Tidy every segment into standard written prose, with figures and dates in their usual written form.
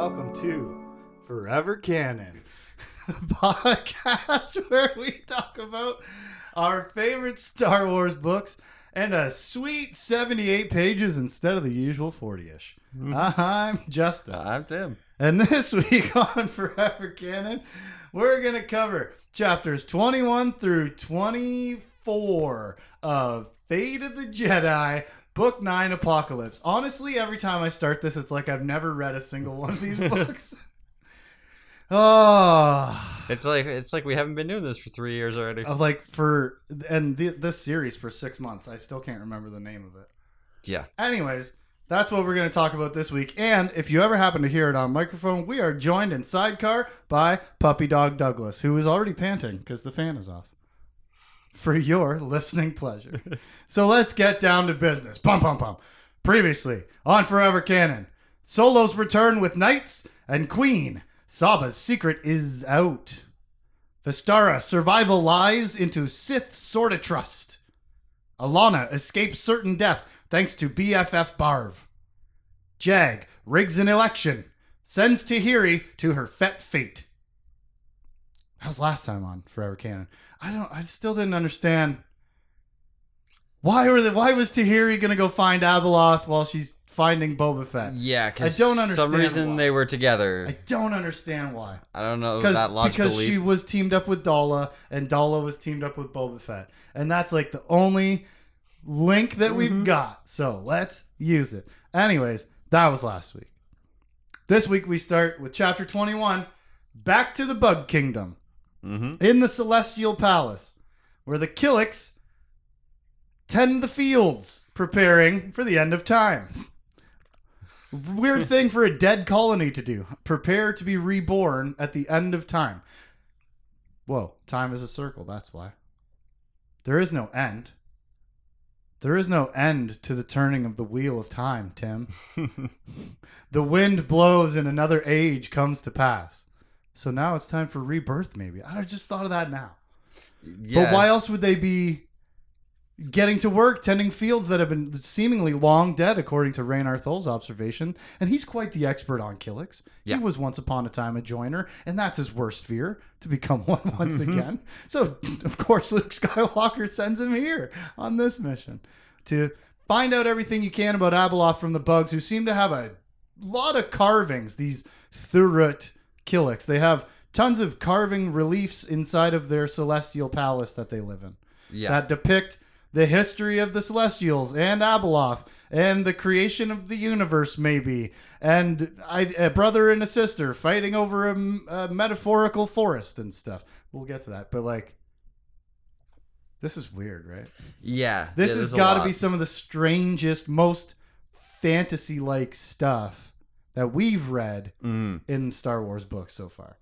welcome to Forever Canon, the podcast where we talk about our favorite Star Wars books and a sweet 78 pages instead of the usual 40-ish. I'm Justin. I'm Tim. And this week on Forever Canon, we're going to cover chapters 21 through 24 of Fate of the Jedi, Book 9, Apocalypse. Honestly, every time I start this, it's like I've never read a single one of these books. Oh, it's like we haven't been doing this for 3 years already. This series for 6 months. I still can't remember the name of it. Yeah. Anyways, that's what we're going to talk about this week. And if you ever happen to hear it on microphone, we are joined in sidecar by Puppy Dog Douglas, who is already panting because the fan is off. For your listening pleasure. So let's get down to business. Pum, pum, pum. Previously on Forever Canon, Solo's return with Knights and Queen. Saba's secret is out. Vestara survival lies into Sith sorta trust. Alana escapes certain death thanks to BFF Barv. Jag rigs an election, sends Tahiri to her fet fate. That was last time on Forever Canon. I still didn't understand why was Tahiri gonna go find Abeloth while she's finding Boba Fett. Yeah, because for some reason why they were together. I don't understand why. I don't know that logical leap. Because she was teamed up with Dalla, and Dalla was teamed up with Boba Fett. And that's like the only link that we've got. So let's use it. Anyways, that was last week. This week we start with chapter 21, Back to the Bug Kingdom, in the Celestial Palace, where the Killiks tend the fields, preparing for the end of time. Weird thing for a dead colony to do. Prepare to be reborn at the end of time. Whoa, time is a circle, that's why. There is no end. There is no end to the turning of the wheel of time, Tim. The wind blows and another age comes to pass. So now it's time for rebirth, maybe. I just thought of that now. Yeah. But why else would they be getting to work, tending fields that have been seemingly long dead, according to Raynar Thul's observation? And he's quite the expert on Killiks. Yeah. He was once upon a time a joiner, and that's his worst fear, to become one once again. So, of course, Luke Skywalker sends him here on this mission to find out everything you can about Abeloth from the bugs, who seem to have a lot of carvings, these Thurrit Killiks. They have tons of carving reliefs inside of their Celestial Palace that they live in that depict the history of the Celestials and Abeloth and the creation of the universe, maybe. And a brother and a sister fighting over a metaphorical forest and stuff. We'll get to that. But, like, this is weird, right? Yeah. This has got to be some of the strangest, most fantasy-like stuff that we've read in Star Wars books so far.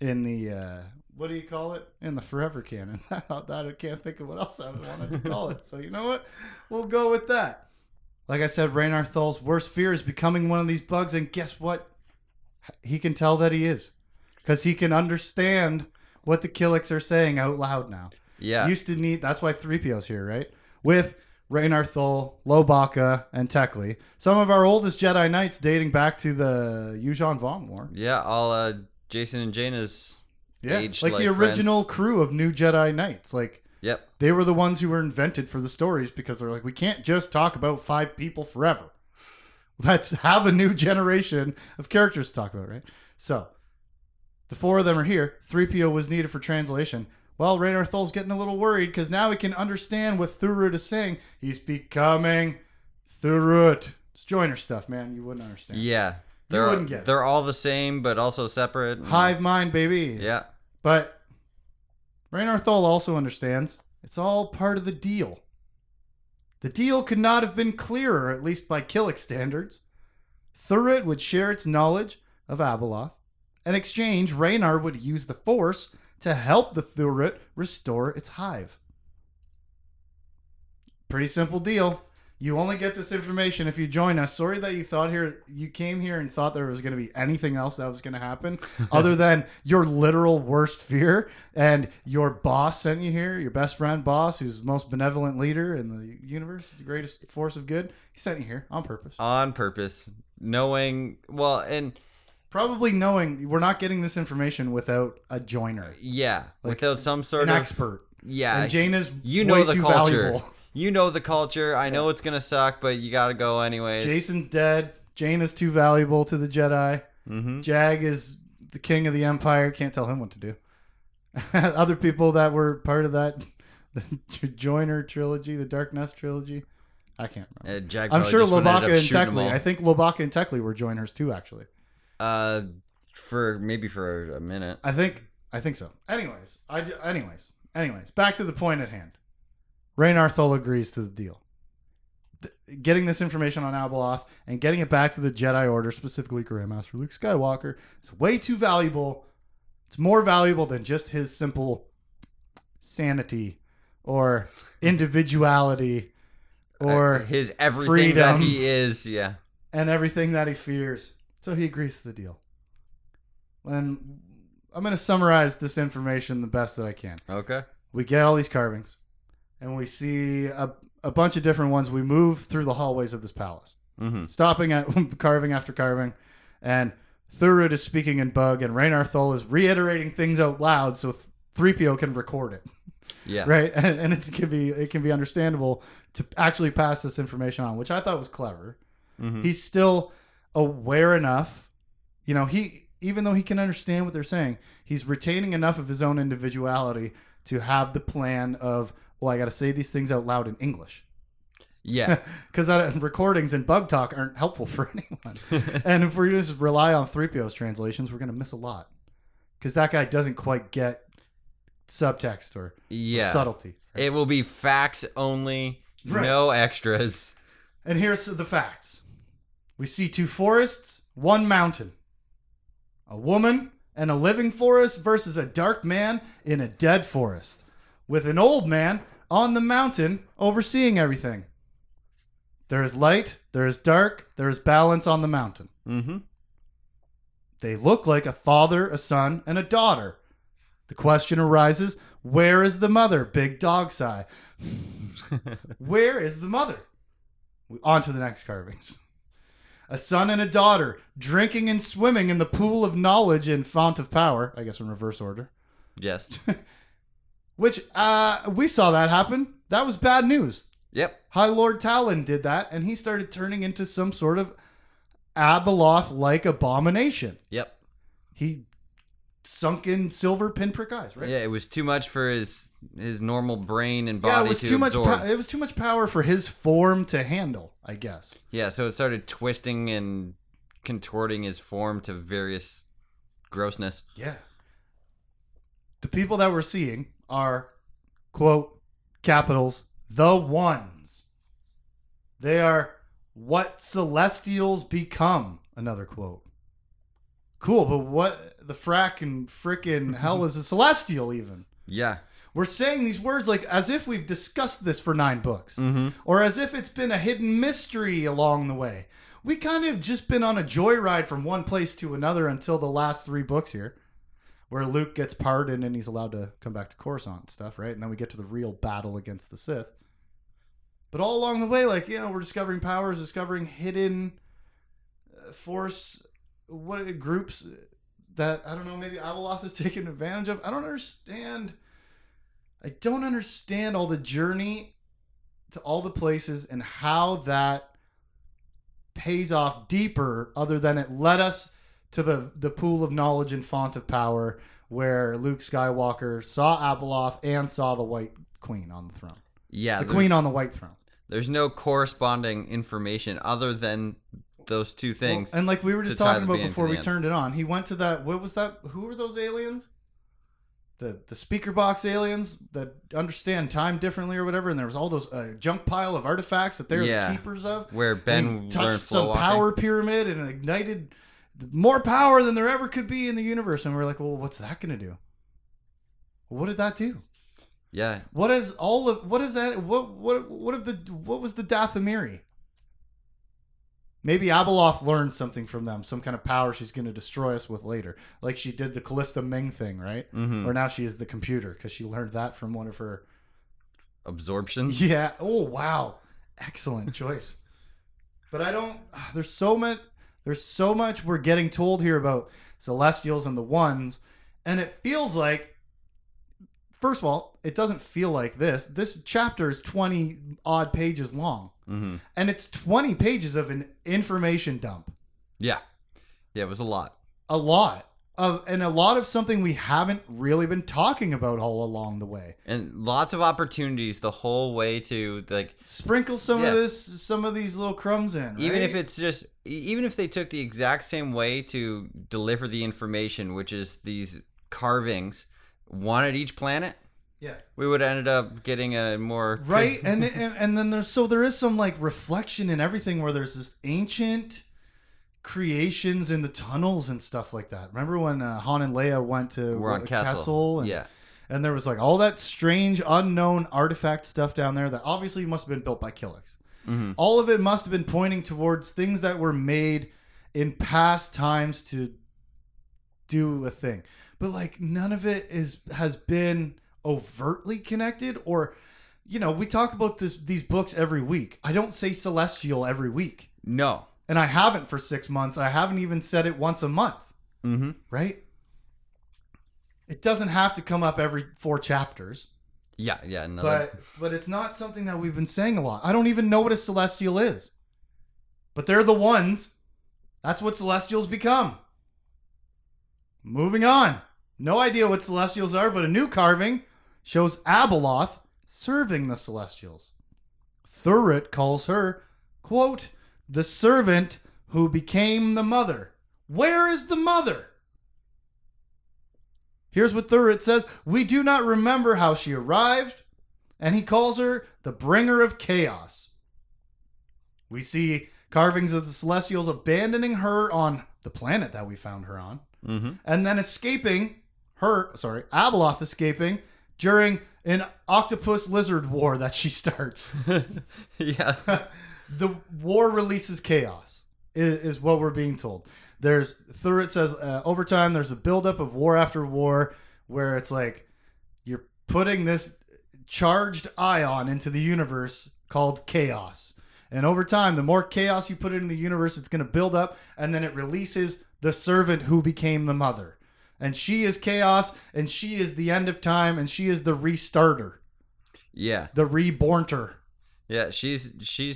In the... what do you call it? In the Forever Canon. I can't think of what else I wanted to call it. So you know what? We'll go with that. Like I said, Raynar Thul's worst fear is becoming one of these bugs. And guess what? He can tell that he is. Because he can understand what the Killiks are saying out loud now. Yeah. That's why 3PO's here, right? With Raynar Thul, Lowbacca, and Tekli. Some of our oldest Jedi Knights dating back to the Yuuzhan Vong War. Yeah, all Jacen and Jaina's... Yeah, like the original crew of New Jedi Knights. Like, they were the ones who were invented for the stories because they're like, we can't just talk about five people forever. Let's have a new generation of characters to talk about, right? So, the four of them are here. 3PO was needed for translation. Well, Raynar Thul's getting a little worried because now he can understand what Thurrit is saying. He's becoming Thurrit. It's Joiner stuff, man. You wouldn't understand. Yeah. You wouldn't get it. They're all the same, but also separate. Hive mind, baby. Yeah. But Raynar Thul also understands it's all part of the deal. The deal could not have been clearer, at least by Killik standards. Thurrit would share its knowledge of Abeloth. In exchange, Raynar would use the Force to help the Thurrit restore its hive. Pretty simple deal. You only get this information if you join us. Sorry that you came here and thought there was going to be anything else that was going to happen other than your literal worst fear and your boss sent you here, your best friend boss, who's the most benevolent leader in the universe, the greatest force of good. He sent you here on purpose. Knowing, well, and Probably knowing we're not getting this information without a joiner. Yeah, like without some sort of expert. Yeah, and Jaina's way too valuable. You know the culture. I know it's gonna suck, but you gotta go anyways. Jacen's dead. Jaina's too valuable to the Jedi. Mm-hmm. Jag is the king of the Empire. Can't tell him what to do. Other people that were part of that, the Joiner trilogy, the Dark Nest trilogy. I can't remember. Jag I'm sure Lowbacca and Tekli. I think Lowbacca and Tekli were Joiners too, actually. For a minute. I think so. Anyways, back to the point at hand. Raynar Thul agrees to the deal. Getting this information on Abeloth and getting it back to the Jedi Order, specifically Grandmaster Luke Skywalker, is way too valuable. It's more valuable than just his simple sanity or individuality or his everything that he is, yeah, and everything that he fears. So he agrees to the deal. And I'm going to summarize this information the best that I can. Okay. We get all these carvings, and we see a bunch of different ones. We move through the hallways of this palace, stopping at carving after carving. And Thurrit is speaking in Bug, and Raynar Thul is reiterating things out loud so 3PO can record it. Yeah. Right? And it can be understandable to actually pass this information on, which I thought was clever. Mm-hmm. He's still aware enough, you know, even though he can understand what they're saying, he's retaining enough of his own individuality to have the plan of, well, I got to say these things out loud in English. Yeah. Because recordings and bug talk aren't helpful for anyone. And if we just rely on 3PO's translations, we're going to miss a lot. Because that guy doesn't quite get subtext or subtlety. Right? It will be facts only, no extras. And here's the facts. We see 2 forests, 1 mountain. A woman in a living forest versus a dark man in a dead forest. With an old man on the mountain overseeing everything. There is light, there is dark, there is balance on the mountain. Mm-hmm. They look like a father, a son, and a daughter. The question arises, where is the mother? Big dog sigh. Where is the mother? On to the next carvings. A son and a daughter drinking and swimming in the pool of knowledge and font of power. I guess in reverse order. Yes. Which we saw that happen. That was bad news. Yep. High Lord Talon did that, and he started turning into some sort of Abeloth-like abomination. Yep. He sunk in silver pinprick eyes, right? Yeah, it was too much for his normal brain and body to absorb. It was too much power for his form to handle, I guess. Yeah, so it started twisting and contorting his form to various grossness. Yeah. The people that we're seeing are, quote, capitals, the ones. They are what celestials become, another quote. Cool, but what the frack and frickin' hell is a celestial even? Yeah. We're saying these words like as if we've discussed this for 9 books. Mm-hmm. Or as if it's been a hidden mystery along the way. We kind of just been on a joyride from one place to another until the last 3 books here. Where Luke gets pardoned and he's allowed to come back to Coruscant and stuff, right? And then we get to the real battle against the Sith. But all along the way, like, you know, we're discovering powers, discovering hidden force... What groups that, I don't know, maybe Abeloth is taking advantage of. I don't understand all the journey to all the places and how that pays off deeper other than it led us to the pool of knowledge and font of power where Luke Skywalker saw Abeloth and saw the White Queen on the throne. Yeah. The Queen on the White Throne. There's no corresponding information other than... those 2 things. Well, and like we were just talking about before we turned it on, he went to that, what was that? Who were those aliens? The speaker box aliens that understand time differently or whatever. And there was all those junk pile of artifacts that they're the keepers of. Where Ben touched some power pyramid and ignited more power than there ever could be in the universe. And we're like, well, what's that going to do? What did that do? Yeah. What was the Dathomiri? Maybe Abeloth learned something from them, some kind of power she's going to destroy us with later. Like she did the Callista Ming thing, right? Mm-hmm. Or now she is the computer because she learned that from one of her... absorptions? Yeah. Oh, wow. Excellent choice. But I don't... There's so much... There's so much we're getting told here about Celestials and the Ones, and it feels like, first of all, it doesn't feel like this. This chapter is 20 odd pages long, mm-hmm. and it's 20 pages of an information dump. Yeah. Yeah, it was a lot. A lot. And a lot of something we haven't really been talking about all along the way. And lots of opportunities the whole way to, like... Sprinkle some of this, some of these little crumbs in, right? Even if it's just... Even if they took the exact same way to deliver the information, which is these carvings, one at each planet, yeah, we would have ended up getting a more... Right, and then there's... So there is some, like, reflection in everything where there's this ancient... creations in the tunnels and stuff like that. Remember when Han and Leia went to Castle? And, yeah. And there was like all that strange unknown artifact stuff down there that obviously must have been built by Killiks. Mm-hmm. All of it must have been pointing towards things that were made in past times to do a thing. But like none of it has been overtly connected or, you know, we talk about these books every week. I don't say Celestial every week. No. And I haven't for 6 months. I haven't even said it once a month. Mm-hmm. Right? It doesn't have to come up every 4 chapters. Yeah, yeah. Another... But it's not something that we've been saying a lot. I don't even know what a Celestial is. But they're the ones. That's what Celestials become. Moving on. No idea what Celestials are, but a new carving shows Abeloth serving the Celestials. Thurrit calls her, quote... the servant who became the mother. Where is the mother? Here's what Thurrit says. We do not remember how she arrived. And he calls her the bringer of chaos. We see carvings of the Celestials abandoning her on the planet that we found her on. Mm-hmm. And then Abeloth escaping during an octopus lizard war that she starts. Yeah. The war releases chaos, is what we're being told. Thurrit says, over time, there's a buildup of war after war where it's like, you're putting this charged ion into the universe called chaos. And over time, the more chaos you put in the universe, it's going to build up, and then it releases the servant who became the mother. And she is chaos, and she is the end of time, and she is the restarter. Yeah. The rebornter. Yeah, she's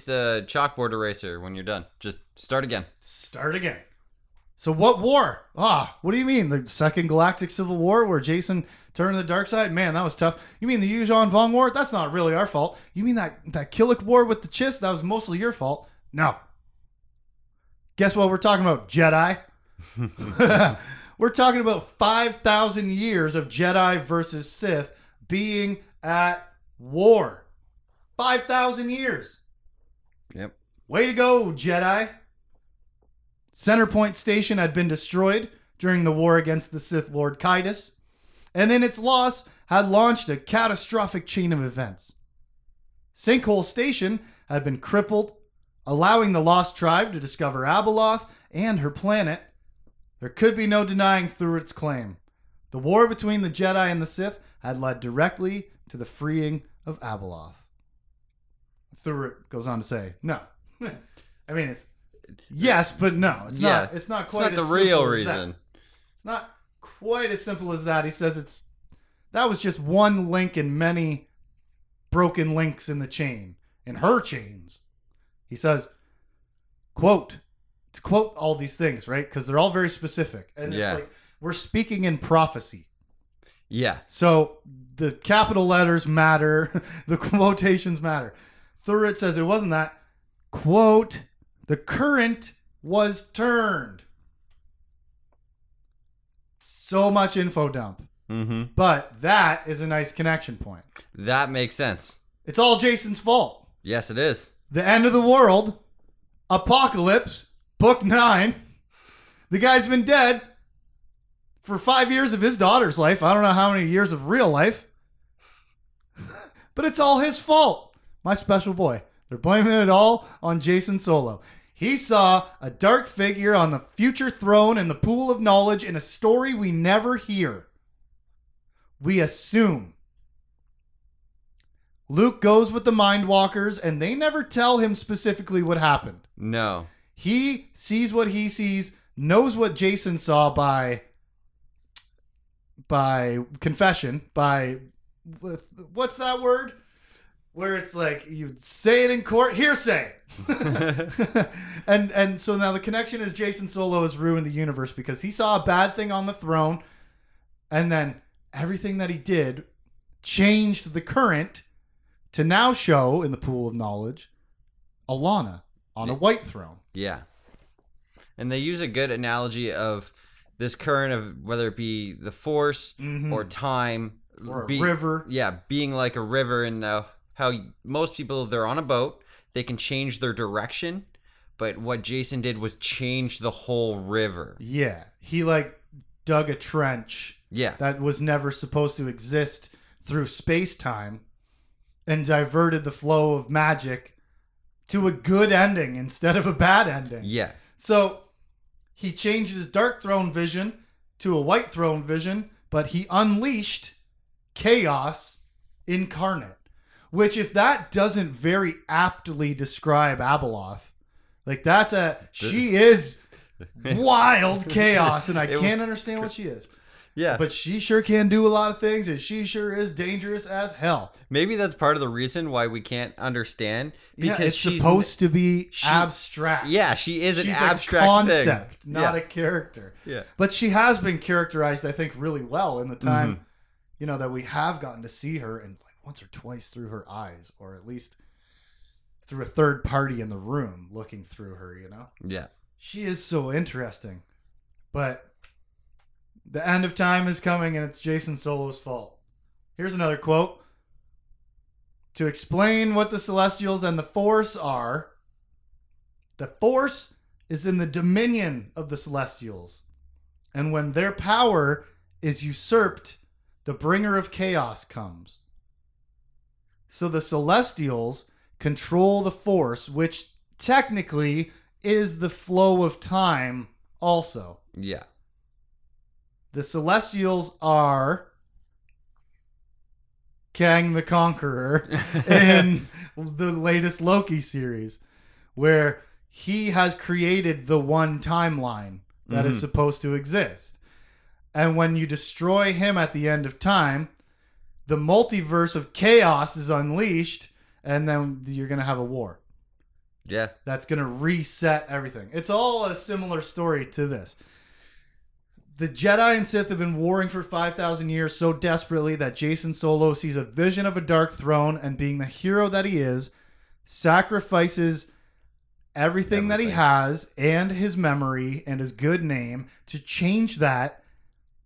the chalkboard eraser when you're done. Just start again. Start again. So what war? What do you mean? The Second Galactic Civil War where Jacen turned to the dark side? Man, that was tough. You mean the Yuuzhan Vong War? That's not really our fault. You mean that Killik War with the Chiss? That was mostly your fault. No. Guess what we're talking about, Jedi? We're talking about 5,000 years of Jedi versus Sith being at war. 5,000 years. Yep. Way to go, Jedi. Centerpoint Station had been destroyed during the war against the Sith Lord Kytus, and in its loss had launched a catastrophic chain of events. Sinkhole Station had been crippled, allowing the lost tribe to discover Abeloth and her planet. There could be no denying Thurrit's claim. The war between the Jedi and the Sith had led directly to the freeing of Abeloth. Thurrit goes on to say, no. I mean, it's yes, but no. It's not. It's not quite. It's not the real reason. It's not quite as simple as that. He says that was just one link in many broken links in the chain, in her chains. He says, quote, to quote all these things, right? Because they're all very specific, and it's like we're speaking in prophecy. Yeah. So the capital letters matter. The quotations matter. Thurrit says it wasn't that. Quote, the current was turned. So much info dump. Mm-hmm. But that is a nice connection point. That makes sense. It's all Jason's fault. Yes, it is. The end of the world. Apocalypse. Book 9. The guy's been dead for 5 years of his daughter's life. I don't know how many years of real life. But it's all his fault. My special boy. They're blaming it all on Jacen Solo. He saw a dark figure on the future throne in the pool of knowledge in a story we never hear. We assume. Luke goes with the Mindwalkers, and they never tell him specifically what happened. No. He sees what he sees, knows what Jacen saw by confession, by what's that word? Where it's like you say it in court, hearsay. and so now the connection is Jacen Solo has ruined the universe because he saw a bad thing on the throne, and then everything that he did changed the current to now show in the pool of knowledge Alana on a white throne. Yeah. And they use a good analogy of this current of whether it be the force or time or a river. Yeah, being like a river, and how most people, they're on a boat, they can change their direction, but what Jacen did was change the whole river. Yeah, he like dug a trench that was never supposed to exist through space-time and diverted the flow of magic to a good ending instead of a bad ending. Yeah. So he changed his dark throne vision to a white throne vision, but he unleashed chaos incarnate. Which, if that doesn't very aptly describe Abeloth, like that's she is wild chaos, and I can't understand what she is. Yeah. But she sure can do a lot of things, and she sure is dangerous as hell. Maybe that's part of the reason why we can't understand. Because it's supposed to be abstract. Yeah, she is an abstract concept, thing. Not a character. Yeah. But she has been characterized, I think, really well in the time, you know, that we have gotten to see her and once or twice through her eyes, or at least through a third party in the room looking through her, you know? Yeah. She is so interesting. But the end of time is coming, and it's Jacen Solo's fault. Here's another quote. To explain what the Celestials and the Force are, the Force is in the dominion of the Celestials. And when their power is usurped, the bringer of chaos comes. So the Celestials control the Force, which technically is the flow of time also. Yeah. The Celestials are Kang the Conqueror in the latest Loki series, where he has created the one timeline that is supposed to exist. And when you destroy him at the end of time, the multiverse of chaos is unleashed, and then you're going to have a war. Yeah. That's going to reset everything. It's all a similar story to this. The Jedi and Sith have been warring for 5,000 years so desperately that Jacen Solo sees a vision of a dark throne, and being the hero that he is, sacrifices everything that he has and his memory and his good name to change that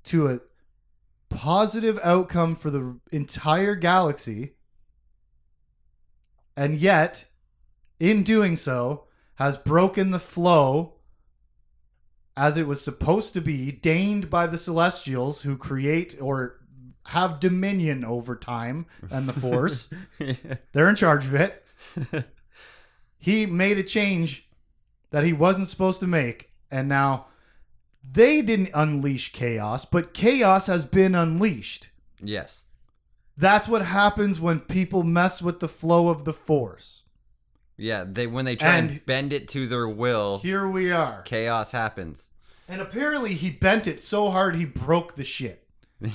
to a positive outcome for the entire galaxy, and yet in doing so has broken the flow as it was supposed to be, deigned by the Celestials, who create or have dominion over time and the Force. They're in charge of it. He made a change that he wasn't supposed to make, and now they didn't unleash chaos, but chaos has been unleashed. Yes. That's what happens when people mess with the flow of the Force. Yeah, when they try and bend it to their will. Here we are. Chaos happens. And apparently he bent it so hard he broke the shit.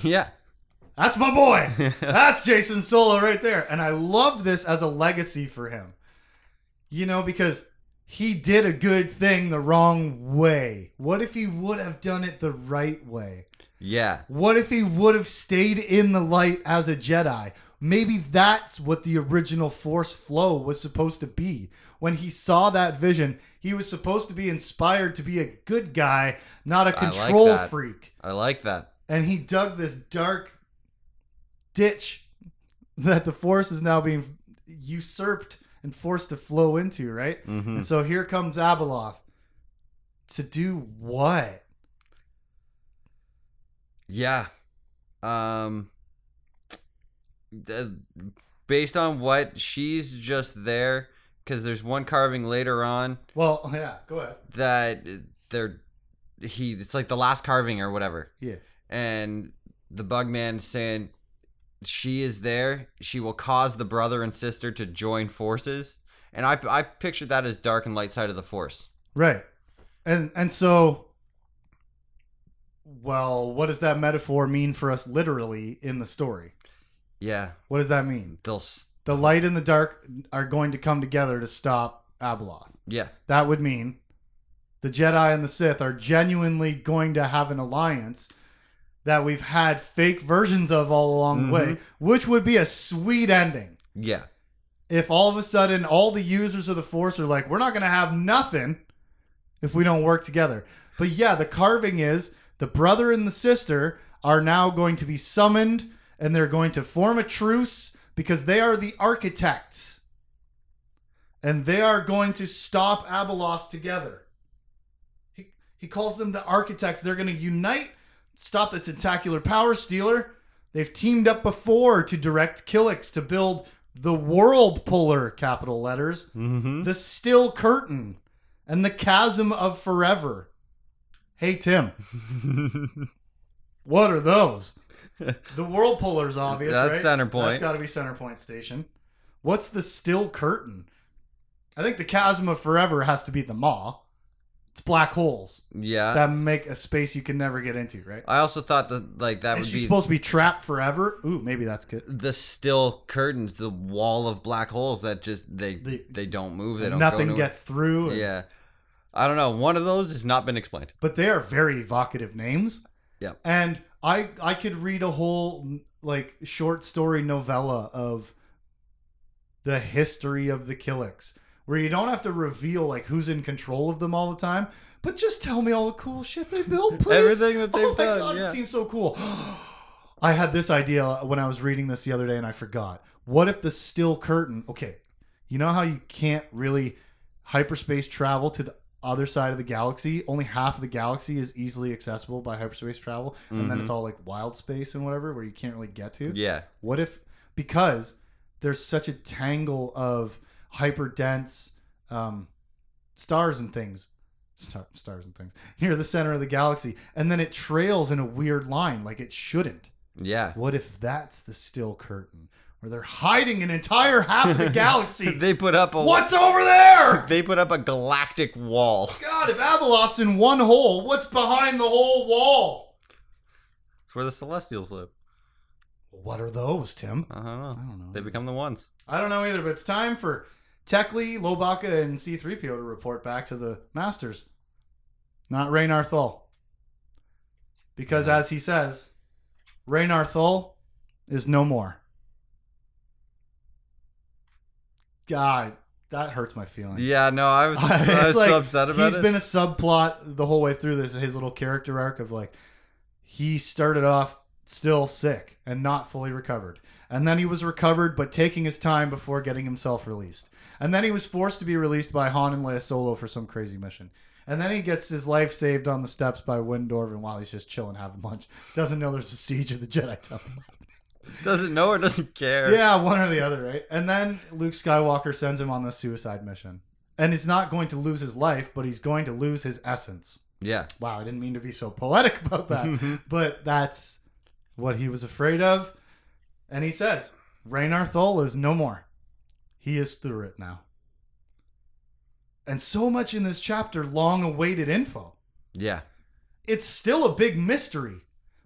Yeah. That's my boy. That's Jacen Solo right there. And I love this as a legacy for him. You know, because he did a good thing the wrong way. What if he would have done it the right way? Yeah. What if he would have stayed in the light as a Jedi? Maybe that's what the original Force flow was supposed to be. When he saw that vision, he was supposed to be inspired to be a good guy, not a control freak. I like that. And he dug this dark ditch that the Force is now being usurped and forced to flow into, right? Mm-hmm. And so here comes Abeloth. To do what? Yeah. Based on what, she's just there, because there's one carving later on. Well, yeah, go ahead. That it's like the last carving or whatever. Yeah. And the bug man saying, she is there. She will cause the brother and sister to join forces. And I pictured that as dark and light side of the Force. Right. And so, well, what does that metaphor mean for us literally in the story? Yeah. What does that mean? The light and the dark are going to come together to stop Abeloth. Yeah. That would mean the Jedi and the Sith are genuinely going to have an alliance that we've had fake versions of all along the way, which would be a sweet ending. Yeah. If all of a sudden all the users of the Force are like, we're not going to have nothing if we don't work together. But yeah, the carving is the brother and the sister are now going to be summoned and they're going to form a truce because they are the architects. And they are going to stop Abeloth together. He calls them the architects. They're going to unite, stop the tentacular power stealer. They've teamed up before to direct Killiks to build the world puller, capital letters, the still curtain, and the chasm of forever. Hey, Tim. What are those? The world puller's obvious, that's right? Center point. That's got to be center point station. What's the still curtain? I think the chasm of forever has to be the maw. It's black holes. Yeah. That make a space you can never get into, right? I also thought that that would be... Is she supposed to be trapped forever? Ooh, maybe that's good. The still curtains, the wall of black holes that just, they don't move. They don't go nowhere. Nothing gets through. Yeah. I don't know. One of those has not been explained. But they are very evocative names. Yeah. And I could read a whole, short story novella of the history of the Killiks, where you don't have to reveal who's in control of them all the time, but just tell me all the cool shit they built, please. Everything that they've done. Oh my God, yeah. It seems so cool. I had this idea when I was reading this the other day and I forgot. What if the still curtain, okay, you know how you can't really hyperspace travel to the other side of the galaxy? Only half of the galaxy is easily accessible by hyperspace travel, and then it's all wild space and whatever where you can't really get to. Yeah. What if, because there's such a tangle of hyper dense stars and things near the center of the galaxy, and then it trails in a weird line like it shouldn't. Yeah. What if that's the still curtain, where they're hiding an entire half of the galaxy? They put up a what's over there? They put up a galactic wall. God, if Abeloth's in one hole, what's behind the whole wall? It's where the Celestials live. What are those, Tim? I don't know. They become the ones. I don't know either, but it's time for Tekli, Lowbacca, and C-3PO to report back to the Masters. Not Raynar Thul. Because as he says, Raynar Thul is no more. God, that hurts my feelings. Yeah, no, I was so upset about it. He's been a subplot the whole way through this, his little character arc of he started off still sick and not fully recovered. And then he was recovered, but taking his time before getting himself released. And then he was forced to be released by Han and Leia Solo for some crazy mission. And then he gets his life saved on the steps by Windorvin while he's just chilling, having lunch. Doesn't know there's a siege of the Jedi Temple. Doesn't know or doesn't care. Yeah, one or the other, right? And then Luke Skywalker sends him on the suicide mission. And he's not going to lose his life, but he's going to lose his essence. Yeah. Wow, I didn't mean to be so poetic about that. But that's what he was afraid of. And he says, Raynar Thul is no more. He is Thurrit now. And so much in this chapter, long-awaited info. Yeah. It's still a big mystery.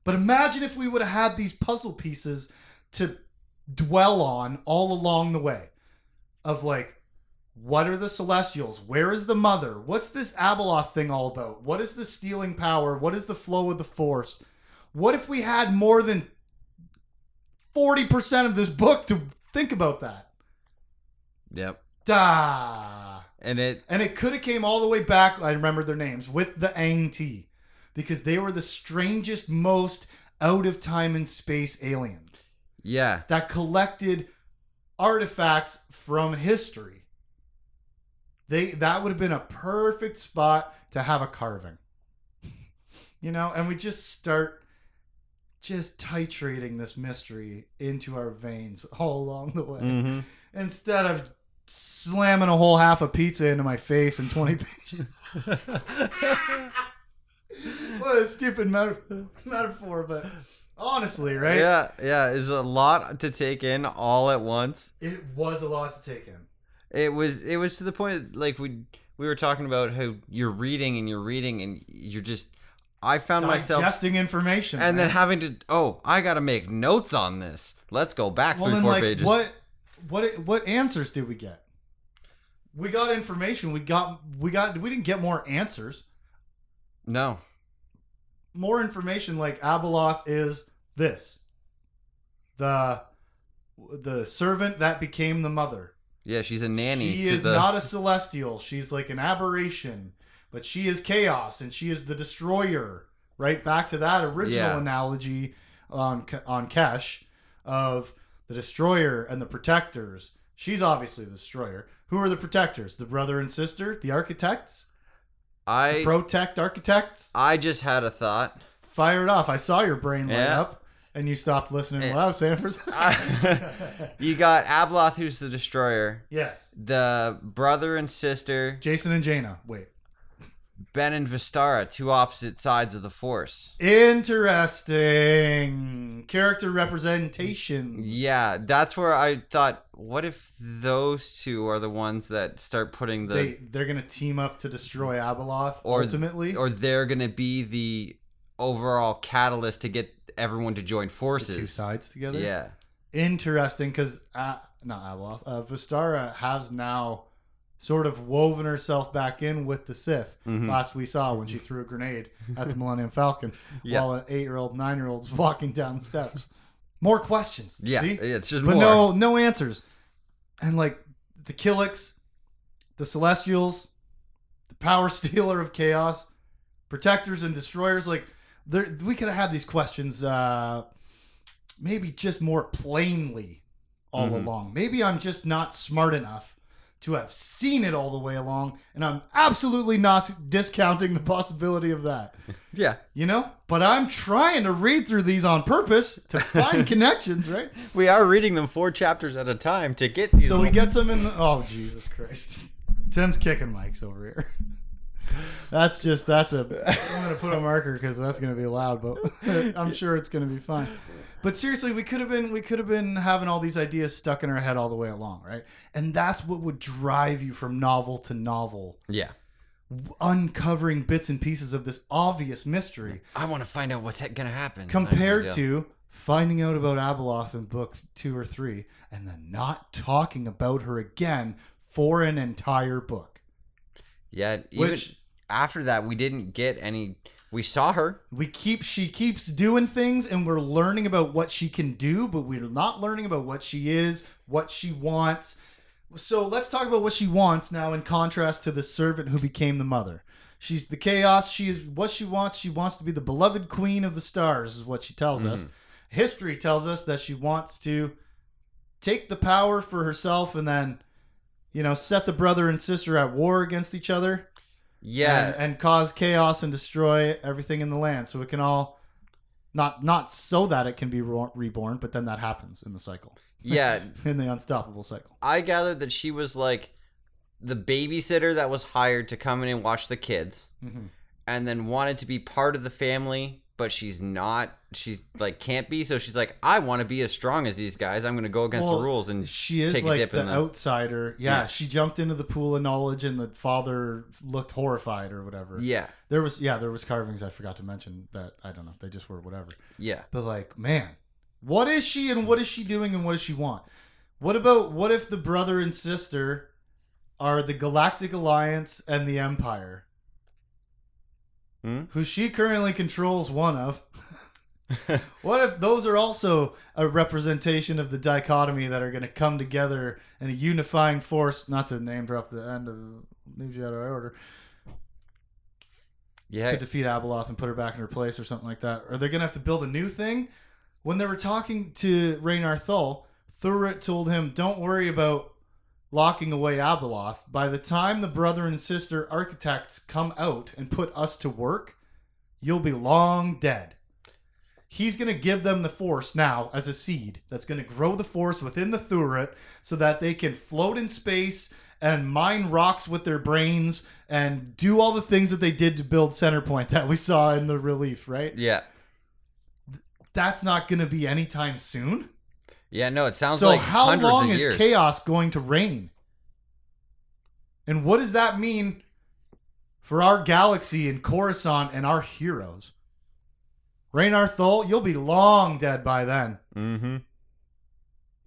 But imagine if we would have had these puzzle pieces to dwell on all along the way. Of what are the Celestials? Where is the mother? What's this Abeloth thing all about? What is the stealing power? What is the flow of the Force? What if we had more than 40% of this book to think about that? Yep. And it could have came all the way back, I remember their names, with the Aang T. Because they were the strangest, most out of time and space aliens. Yeah. That collected artifacts from history. That would have been a perfect spot to have a carving. And we just start just titrating this mystery into our veins all along the way. Mm-hmm. Instead of slamming a whole half of pizza into my face in 20 pages. What a stupid metaphor, but honestly, right? Yeah. It's a lot to take in all at once. It was a lot to take in. It was to the point, we we were talking about how you're reading and you're just, I found myself digesting information and then having to, I got to make notes on this. Let's go back three, 4 pages. What answers did we get? We got information. We didn't get more answers. No. More information like Abeloth is this. The servant that became the mother. Yeah, she's a nanny. She is not a celestial. She's like an aberration, but she is chaos and she is the destroyer. Right back to that original analogy on Kesh of the destroyer and the protectors. She's obviously the destroyer. Who are the protectors? The brother and sister? The architects? The protect architects? I just had a thought. Fire it off. I saw your brain light up. And you stopped listening to what I was saying for a second. You got Abeloth, who's the destroyer. Yes. The brother and sister. Jacen and Jaina. Wait. Ben and Vestara, two opposite sides of the Force. Interesting. Character representation. Yeah, that's where I thought, what if those two are the ones that start putting the... They're going to team up to destroy Abeloth, ultimately? Or they're going to be the overall catalyst to get... everyone to join forces. The two sides together? Yeah. Interesting, because not Abeloth, Vestara has now sort of woven herself back in with the Sith. Mm-hmm. Last we saw when she threw a grenade at the Millennium Falcon while an 8-year-old, 9-year-old's walking down the steps. More questions. Yeah. See? It's just more. But no answers. And like the Killiks, the Celestials, the Power Stealer of Chaos, Protectors and Destroyers, like we could have had these questions maybe just more plainly all along. Maybe I'm just not smart enough to have seen it all the way along, and I'm absolutely not discounting the possibility of that. Yeah. You know? But I'm trying to read through these on purpose to find connections, right? We are reading them 4 chapters at a time to get these. So we get some in the... Oh, Jesus Christ. Tim's kicking mics over here. I'm going to put a marker because that's going to be loud, but I'm sure it's going to be fine. But seriously, we could have been having all these ideas stuck in our head all the way along, right? And that's what would drive you from novel to novel. Yeah. Uncovering bits and pieces of this obvious mystery. I want to find out what's going to happen. Compared to finding out about Abeloth in book 2 or 3 and then not talking about her again for an entire book. Yeah, which after that we didn't get any. We saw her. She keeps doing things, and we're learning about what she can do, but we're not learning about what she is, what she wants. So let's talk about what she wants now, in contrast to the servant who became the mother. She's the chaos. She is what she wants. She wants to be the beloved queen of the stars, is what she tells us. History tells us that she wants to take the power for herself, and then, you know, set the brother and sister at war against each other. Yeah. And cause chaos and destroy everything in the land. So it can all, not so that it can be reborn, but then that happens in the cycle. Yeah. In the unstoppable cycle. I gathered that she was like the babysitter that was hired to come in and watch the kids and then wanted to be part of the family, but she's not. She's like, can't be. So she's like, I want to be as strong as these guys. I'm going to go against the rules. And she is take like a dip the in them. Outsider. Yeah, yeah. She jumped into the pool of knowledge and the father looked horrified or whatever. Yeah. There was carvings. I forgot to mention that. I don't know. They just were whatever. Yeah. But like, man, what is she and what is she doing and what does she want? What if the brother and sister are the Galactic Alliance and the Empire? Who she currently controls one of. What if those are also a representation of the dichotomy that are going to come together in a unifying force, not to name drop the end of the New Jedi Order, to defeat Abeloth and put her back in her place or something like that? Are they going to have to build a new thing? When they were talking to Raynar Thul, Thurrit told him, don't worry about locking away Abeloth. By the time the brother and sister architects come out and put us to work, you'll be long dead. He's going to give them the Force now as a seed that's going to grow the Force within the Thurrit so that they can float in space and mine rocks with their brains and do all the things that they did to build Centerpoint that we saw in the relief, right? Yeah. That's not going to be anytime soon. Yeah, no, it sounds like hundreds of years. So how long is chaos going to reign? And what does that mean for our galaxy and Coruscant and our heroes. Raynar Thul, you'll be long dead by then. Mm-hmm.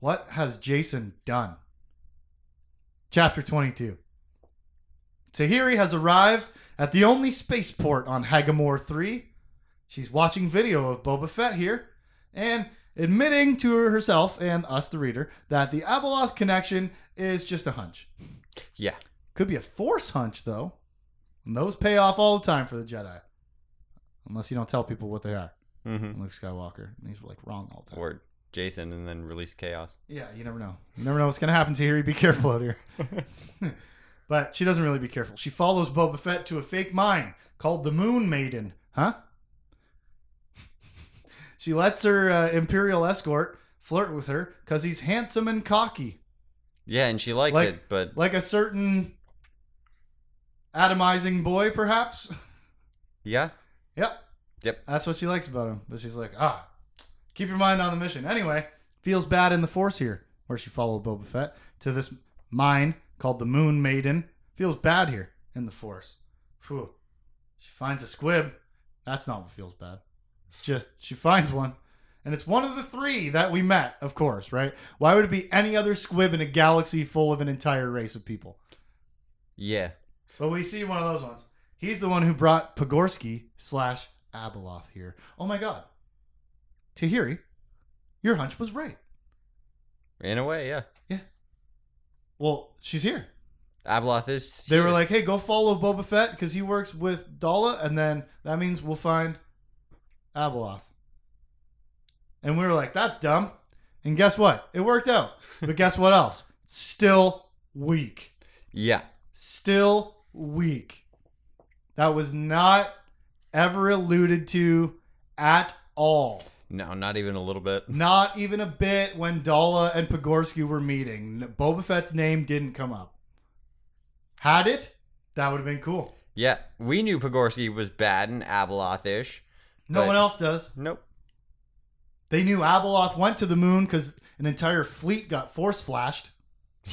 What has Jacen done? Chapter 22. Tahiri has arrived at the only spaceport on Hagamoor 3. She's watching video of Boba Fett here and admitting to herself and us, the reader, that the Abeloth connection is just a hunch. Yeah. Could be a force hunch, though. And those pay off all the time for the Jedi. Unless you don't tell people what they are. Mm-hmm. Luke Skywalker. And these were like wrong all the time. Or Jacen and then release chaos. Yeah, you never know. You never know what's going to happen to Tahiri. Be careful out here. But she doesn't really be careful. She follows Boba Fett to a fake mine called the Moon Maiden. Huh? She lets her Imperial escort flirt with her because he's handsome and cocky. Yeah, and she likes it, but... Like a certain atomizing boy, perhaps? Yeah. Yep. That's what she likes about him. But she's like, keep your mind on the mission. Anyway, feels bad in the Force here, where she followed Boba Fett to this mine called the Moon Maiden. Feels bad here in the Force. Whew. She finds a squib. That's not what feels bad. It's just, she finds one. And it's one of the three that we met, of course, right? Why would it be any other squib in a galaxy full of an entire race of people? Yeah. But we see one of those ones. He's the one who brought Pagorski / Abeloth here. Oh my God. Tahiri, your hunch was right. In a way, yeah. Yeah. Well, she's here. Abeloth is here. They were like, hey, go follow Boba Fett because he works with Dalla, and then that means we'll find Abeloth. And we were like, that's dumb. And guess what? It worked out. But guess what else? Still weak. Yeah. Still weak. That was not ever alluded to at all. No, not even a little bit. Not even a bit when Dalla and Pagorski were meeting. Boba Fett's name didn't come up. Had it, that would have been cool. Yeah. We knew Pagorski was bad and Abeloth-ish. No one else does. Nope. They knew Abeloth went to the moon because an entire fleet got force flashed.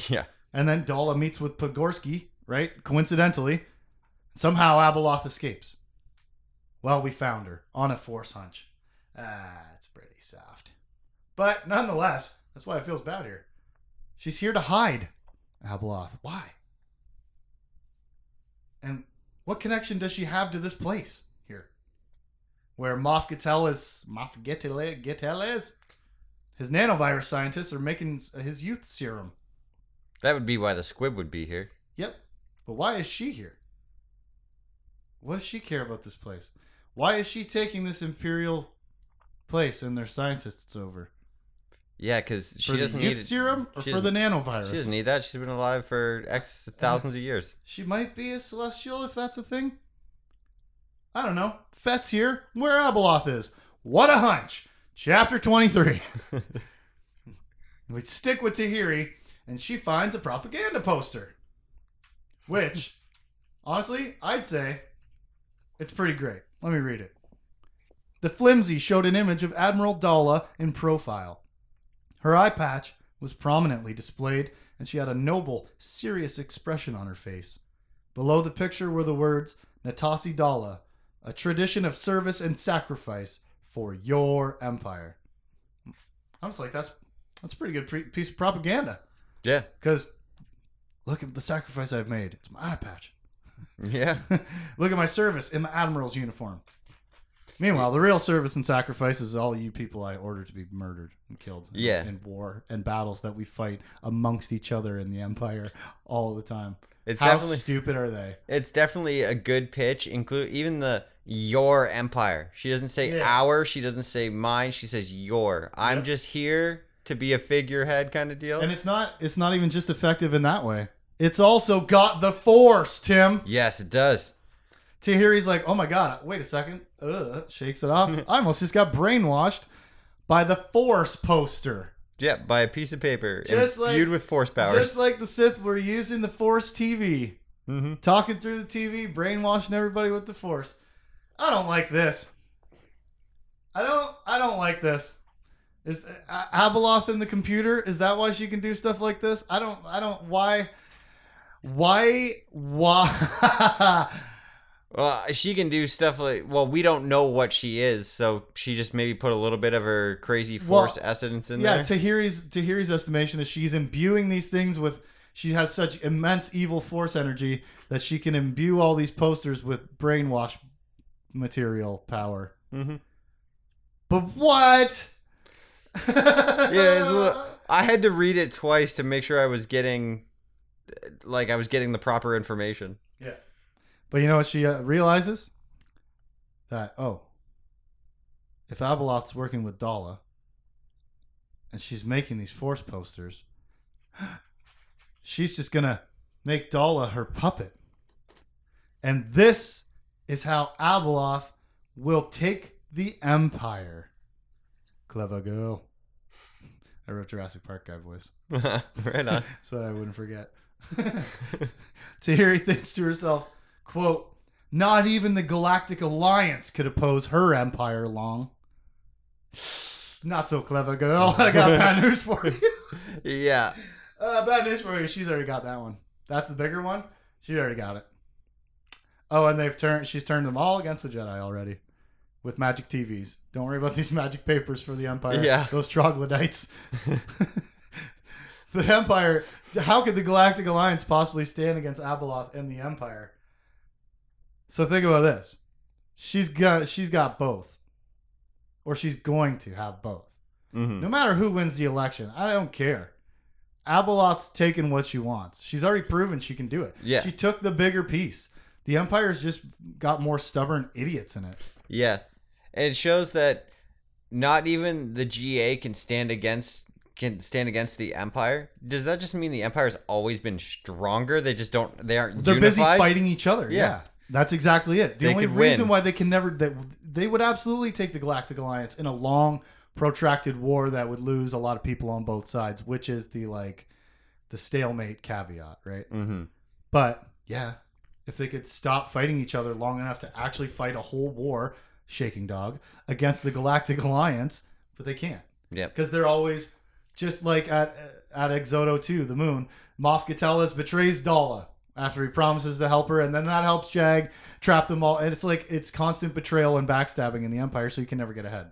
Yeah. And then Dalla meets with Pagorski, right? Coincidentally. Somehow Abeloth escapes. Well, we found her on a force hunch. It's pretty soft. But nonetheless, that's why it feels bad here. She's here to hide Abeloth. Why? And what connection does she have to this place? Where Moff Gideon, his nanovirus scientists are making his youth serum. That would be why the squib would be here. Yep. But why is she here? What does she care about this place? Why is she taking this Imperial place and their scientists over? Yeah, because she doesn't need... For the youth serum or for the nanovirus? She doesn't need that. She's been alive for X thousands of years. She might be a Celestial if that's a thing. I don't know. Fett's here, where Abeloth is. What a hunch. Chapter 23. We stick with Tahiri, and she finds a propaganda poster. Which, honestly, I'd say it's pretty great. Let me read it. The flimsy showed an image of Admiral Dalla in profile. Her eye patch was prominently displayed, and she had a noble, serious expression on her face. Below the picture were the words, Natasi Dalla, a tradition of service and sacrifice for your empire. I'm just like, that's a pretty good piece of propaganda. Yeah. Because look at the sacrifice I've made. It's my eye patch. Yeah. Look at my service in the Admiral's uniform. Meanwhile, the real service and sacrifice is all you people I order to be murdered and killed in war and battles that we fight amongst each other in the Empire all the time. How stupid are they? It's definitely a good pitch. Include even the your empire. She doesn't say our. She doesn't say mine. She says your. I'm just here to be a figurehead kind of deal. And it's not even just effective in that way. It's also got the Force, Tim. Yes, it does. Tahiri's like, oh my God, wait a second. Shakes it off. I almost just got brainwashed by the Force poster. Yeah, by a piece of paper imbued with Force powers. Just like the Sith were using the Force TV. Mm-hmm. Talking through the TV, brainwashing everybody with the Force. I don't like this. I don't like this. Is Abeloth in the computer? Is that why she can do stuff like this? I don't... Why... Well, she can do stuff like... Well, we don't know what she is, so she just maybe put a little bit of her crazy force essence in there. Yeah, Tahiri's estimation is she's imbuing these things with... She has such immense evil force energy that she can imbue all these posters with brainwash material power. Mm-hmm. But what? Yeah, it's a little... I had to read it twice to make sure I was getting... Like, I was getting the proper information. Yeah. But you know what she realizes? That, if Abeloth's working with Dalla and she's making these force posters, she's just going to make Dalla her puppet. And this is how Abeloth will take the Empire. Clever girl. I wrote Jurassic Park guy voice. Right on. So that I wouldn't forget. Tahiri thinks to herself, quote, not even the Galactic Alliance could oppose her empire long. Not so clever, girl. I got bad news for you. Yeah. Bad news for you. She's already got that one. That's the bigger one. She already got it. Oh, and she's turned them all against the Jedi already with magic TVs. Don't worry about these magic papers for the Empire. Yeah. Those troglodytes. The Empire. How could the Galactic Alliance possibly stand against Abeloth and the Empire? So think about this. She's got both. Or she's going to have both. Mm-hmm. No matter who wins the election, I don't care. Abeloth's taken what she wants. She's already proven she can do it. Yeah. She took the bigger piece. The Empire's just got more stubborn idiots in it. Yeah. And it shows that not even the GA can stand against the Empire. Does that just mean the Empire's always been stronger? They aren't They're unified? Busy fighting each other. Yeah. That's exactly it. The only reason why they can never... They would absolutely take the Galactic Alliance in a long, protracted war that would lose a lot of people on both sides, which is the stalemate caveat, right? Mm-hmm. But, yeah, if they could stop fighting each other long enough to actually fight a whole war, shaking dog, against the Galactic Alliance, but they can't. Yeah. Because they're always... Just like at Exodo 2, the moon, Moff Gideon betrays Dalla after he promises to help her, and then that helps Jag trap them all. And it's like it's constant betrayal and backstabbing in the Empire, so you can never get ahead.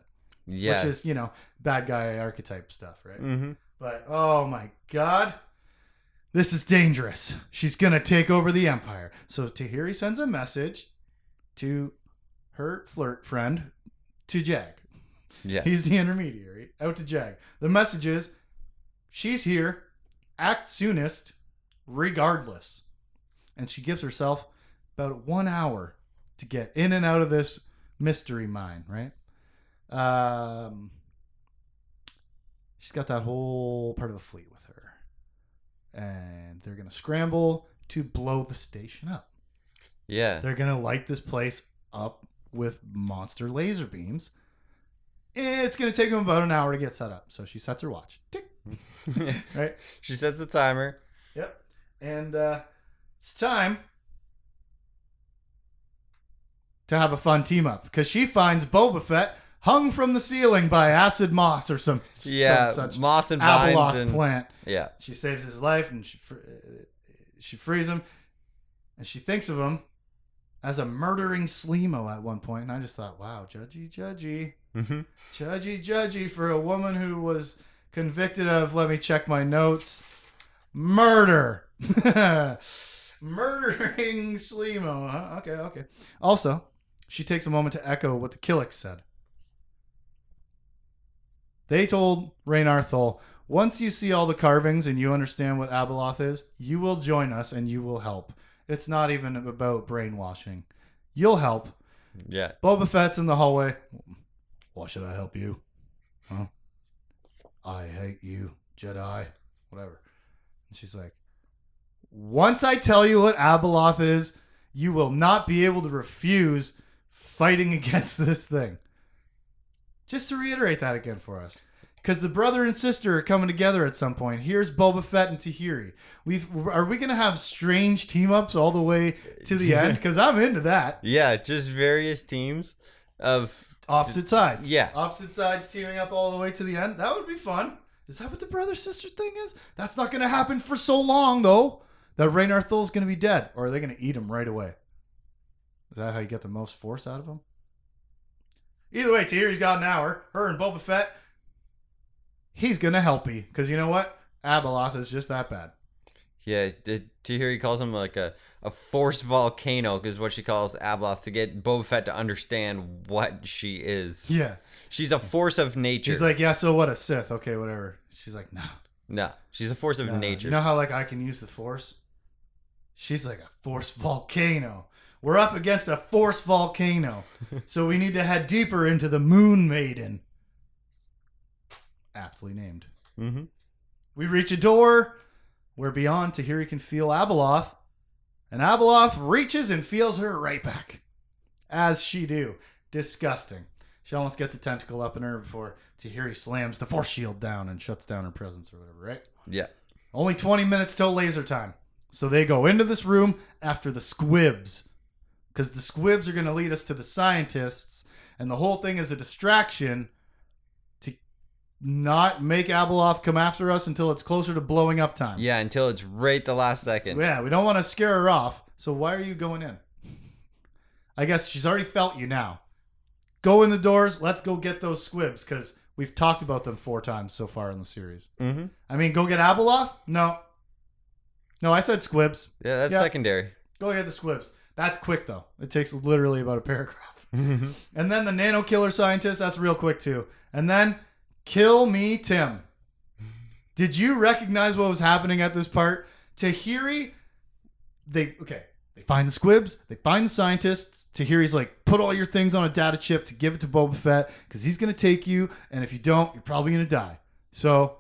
Yeah. Which is, bad guy archetype stuff, right? Mm-hmm. But, oh my God, this is dangerous. She's going to take over the Empire. So Tahiri sends a message to her flirt friend, to Jag. Yeah. He's the intermediary. Out to Jag. The message is, she's here. Act soonest, regardless. And she gives herself about 1 hour to get in and out of this mystery mine, right? She's got that whole part of a fleet with her. And they're going to scramble to blow the station up. Yeah. They're going to light this place up with monster laser beams. It's going to take them about an hour to get set up. So she sets her watch. Tick. Right? She sets the timer. Yep. And it's time to have a fun team up because she finds Boba Fett hung from the ceiling by acid moss or some such moss and Abeloth vines and plant. Yeah. She saves his life and she frees him. And she thinks of him as a murdering Slimo at one point. And I just thought, wow, judgy. Mm-hmm. Judgy for a woman who was convicted of, let me check my notes, murder. Murdering Slimo. Huh? Okay. Also, she takes a moment to echo what the Killiks said. They told Raynar Thul, once you see all the carvings and you understand what Abeloth is, you will join us and you will help. It's not even about brainwashing. You'll help. Yeah. Boba Fett's in the hallway. Why should I help you? Huh? I hate you, Jedi. Whatever. And she's like, once I tell you what Abeloth is, you will not be able to refuse fighting against this thing. Just to reiterate that again for us. Because the brother and sister are coming together at some point. Here's Boba Fett and Tahiri. Are we going to have strange team-ups all the way to the end? Because I'm into that. Yeah, just various teams of... Opposite sides. Yeah. Opposite sides teaming up all the way to the end. That would be fun. Is that what the brother-sister thing is? That's not going to happen for so long, though, that Raynar Thul's going to be dead. Or are they going to eat him right away? Is that how you get the most force out of them? Either way, Tahiri's got an hour. Her and Boba Fett. He's going to help you. Because you know what? Abeloth is just that bad. Yeah, Tahiri calls him like a force volcano, is what she calls Abeloth, to get Boba Fett to understand what she is. Yeah. She's a force of nature. He's like, yeah, so what, a Sith? Okay, whatever. She's like, no. No, she's a force of nature. You know how like I can use the force? She's like a force volcano. We're up against a force volcano. So we need to head deeper into the Moon Maiden. Aptly named. Mm-hmm. We reach a door where beyond Tahiri can feel Abeloth. And Abeloth reaches and feels her right back. As she do. Disgusting. She almost gets a tentacle up in her before Tahiri slams the force shield down and shuts down her presence or whatever, right? Yeah. Only 20 minutes till laser time. So they go into this room after the squibs. Because the squibs are going to lead us to the scientists, and the whole thing is a distraction to not make Abeloth come after us until it's closer to blowing up time. Yeah, until it's right the last second. Yeah, we don't want to scare her off, so why are you going in? I guess she's already felt you now. Go in the doors, let's go get those squibs, because we've talked about them 4 times so far in the series. Mm-hmm. I mean, go get Abeloth? No. No, I said squibs. Yeah, that's secondary. Go get the squibs. That's quick, though. It takes literally about a paragraph. Mm-hmm. And then the nano killer scientist, that's real quick, too. And then, kill me, Tim. Did you recognize what was happening at this part? Tahiri, they find the squibs. They find the scientists. Tahiri's like, put all your things on a data chip to give it to Boba Fett because he's going to take you. And if you don't, you're probably going to die. So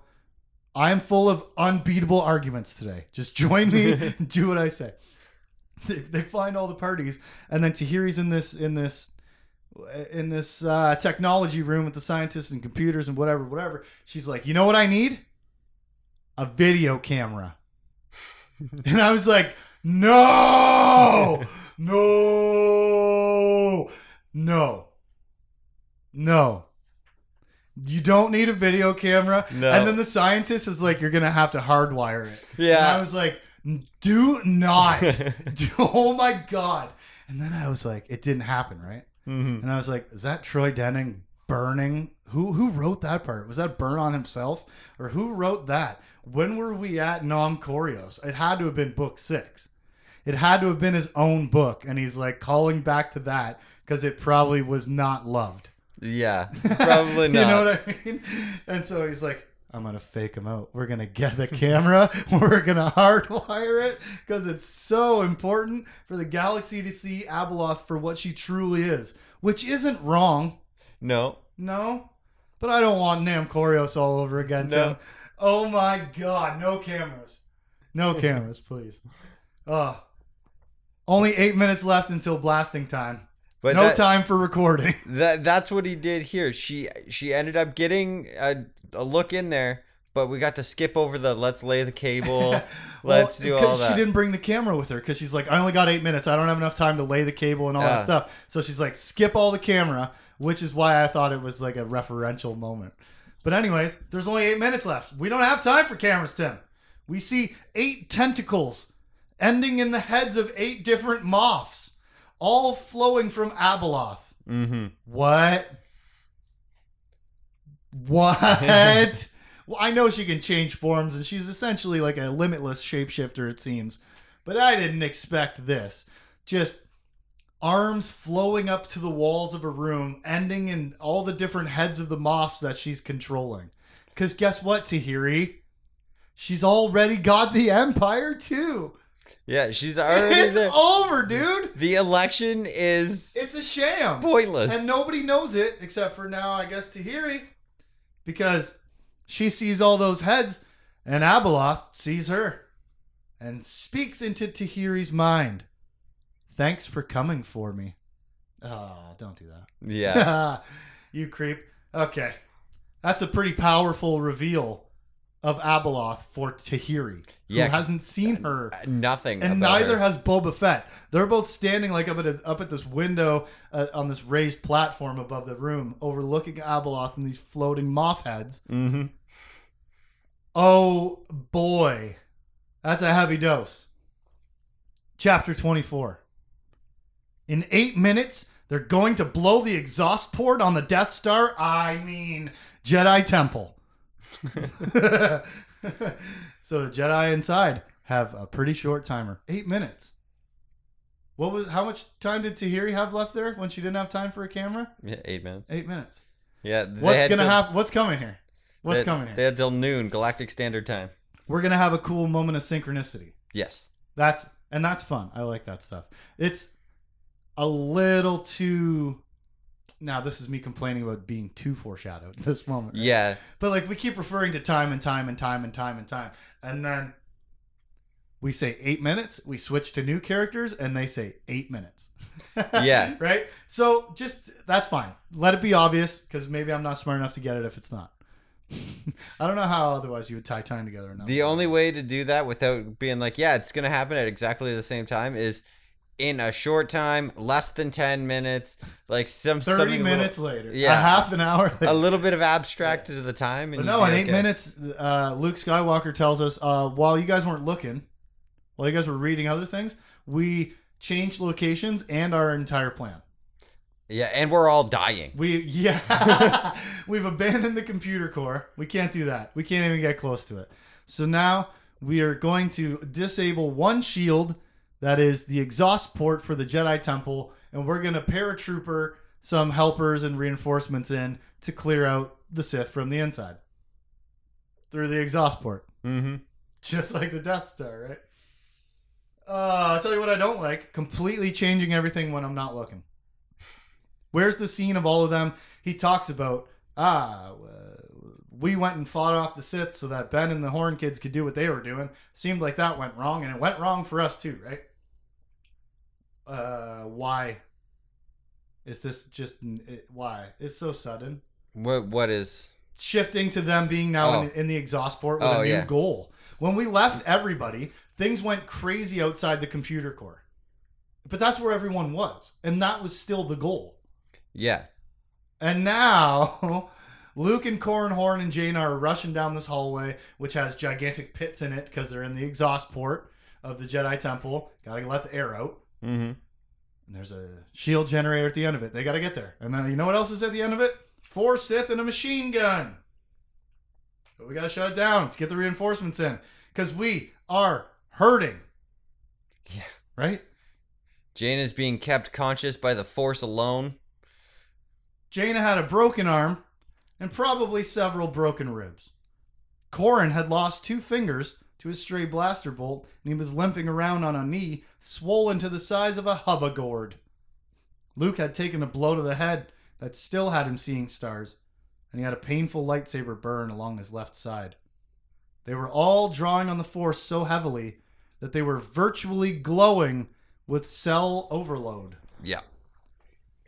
I am full of unbeatable arguments today. Just join me and do what I say. They find all the parties, and then Tahiri's in this technology room with the scientists and computers and whatever. She's like, you know what I need? A video camera. And I was like, no. You don't need a video camera. No. And then the scientist is like, you're going to have to hardwire it. Yeah. And I was like, do not. Oh my God. And then I was like, it didn't happen, right? Mm-hmm. And I was like, is that Troy Denning burning? Who wrote that part? Was that burn on himself? Or who wrote that? When were we at Nom Corios? It had to have been book 6. It had to have been his own book. And he's like calling back to that because it probably was not loved. Yeah, probably not. You know what I mean? And so he's like, I'm going to fake him out. We're going to get the camera. We're going to hardwire it because it's so important for the galaxy to see Abeloth for what she truly is, which isn't wrong. No. But I don't want Nam Corios all over again, Tim. Oh, my God. No cameras. No cameras, please. Only 8 minutes left until blasting time. But no time for recording. That's what he did here. She ended up getting a look in there, but we got to skip over the let's lay the cable, let's do all that. She didn't bring the camera with her because she's like, I only got 8 minutes. I don't have enough time to lay the cable and all that stuff. So she's like, skip all the camera, which is why I thought it was like a referential moment. But anyways, there's only 8 minutes left. We don't have time for cameras, Tim. We see 8 tentacles ending in the heads of 8 different moths, all flowing from Abeloth. Mm-hmm. What? Well, I know she can change forms, and she's essentially like a limitless shapeshifter, it seems. But I didn't expect this. Just arms flowing up to the walls of a room, ending in all the different heads of the moths that she's controlling. Because guess what, Tahiri? She's already got the Empire, too. Yeah, she's already It's over, dude. The election is... It's a sham. Pointless. And nobody knows it, except for now, I guess, Tahiri. Because she sees all those heads, and Abeloth sees her and speaks into Tahiri's mind. Thanks for coming for me. Oh, don't do that. Yeah. You creep. Okay. That's a pretty powerful reveal of Abeloth for Tahiri, who hasn't seen her. Nothing. And neither has Boba Fett. They're both standing like up at this window on this raised platform above the room, overlooking Abeloth and these floating moth heads. Mm-hmm. Oh, boy. That's a heavy dose. Chapter 24. In 8 minutes, they're going to blow the exhaust port on the Death Star. I mean, Jedi Temple. So the Jedi inside have a pretty short timer. 8 minutes. How much time did Tahiri have left there when she didn't have time for a camera? Yeah, 8 minutes. 8 minutes. Yeah. What's gonna happen? What's coming here? They had till noon Galactic Standard Time. We're gonna have a cool moment of synchronicity. Yes. That's fun. I like that stuff. It's a little too. Now this is me complaining about being too foreshadowed in this moment. Right? Yeah. But like we keep referring to time, and then. We say 8 minutes, we switch to new characters, and they say 8 minutes. Yeah. Right? So that's fine. Let it be obvious, because maybe I'm not smart enough to get it if it's not. I don't know how otherwise you would tie time together or not. The only way to do that without being like, yeah, it's going to happen at exactly the same time is in a short time, less than 10 minutes, like 30 minutes later. Yeah. A half an hour later. A little bit of abstract to the time. And but no, in 8 minutes, Luke Skywalker tells us, while you guys weren't looking... While you guys were reading other things, we changed locations and our entire plan. Yeah, and we're all dying. We've abandoned the computer core. We can't do that. We can't even get close to it. So now we are going to disable one shield that is the exhaust port for the Jedi Temple, and we're going to paratrooper some helpers and reinforcements in to clear out the Sith from the inside. Through the exhaust port. Mm-hmm. Just like the Death Star, right? I'll tell you what I don't like. Completely changing everything when I'm not looking. Where's the scene of all of them? He talks about, we went and fought off the Sith so that Ben and the Horn kids could do what they were doing. Seemed like that went wrong, and it went wrong for us too, right? Why? Is this just... why? It's so sudden. What is... Shifting to them being now in the exhaust port with a new goal. When we left everybody... Things went crazy outside the computer core. But that's where everyone was. And that was still the goal. Yeah. And now, Luke and Corran Horn and Jaina are rushing down this hallway, which has gigantic pits in it because they're in the exhaust port of the Jedi Temple. Gotta let the air out. Mm-hmm. And there's a shield generator at the end of it. They gotta get there. And then you know what else is at the end of it? 4 Sith and a machine gun. But we gotta shut it down to get the reinforcements in. Because we are... hurting. Yeah. Right? Jaina is being kept conscious by the Force alone. Jaina had a broken arm and probably several broken ribs. Corran had lost 2 fingers to a stray blaster bolt, and he was limping around on a knee, swollen to the size of a hubba gourd. Luke had taken a blow to the head that still had him seeing stars, and he had a painful lightsaber burn along his left side. They were all drawing on the Force so heavily that they were virtually glowing with cell overload. Yeah.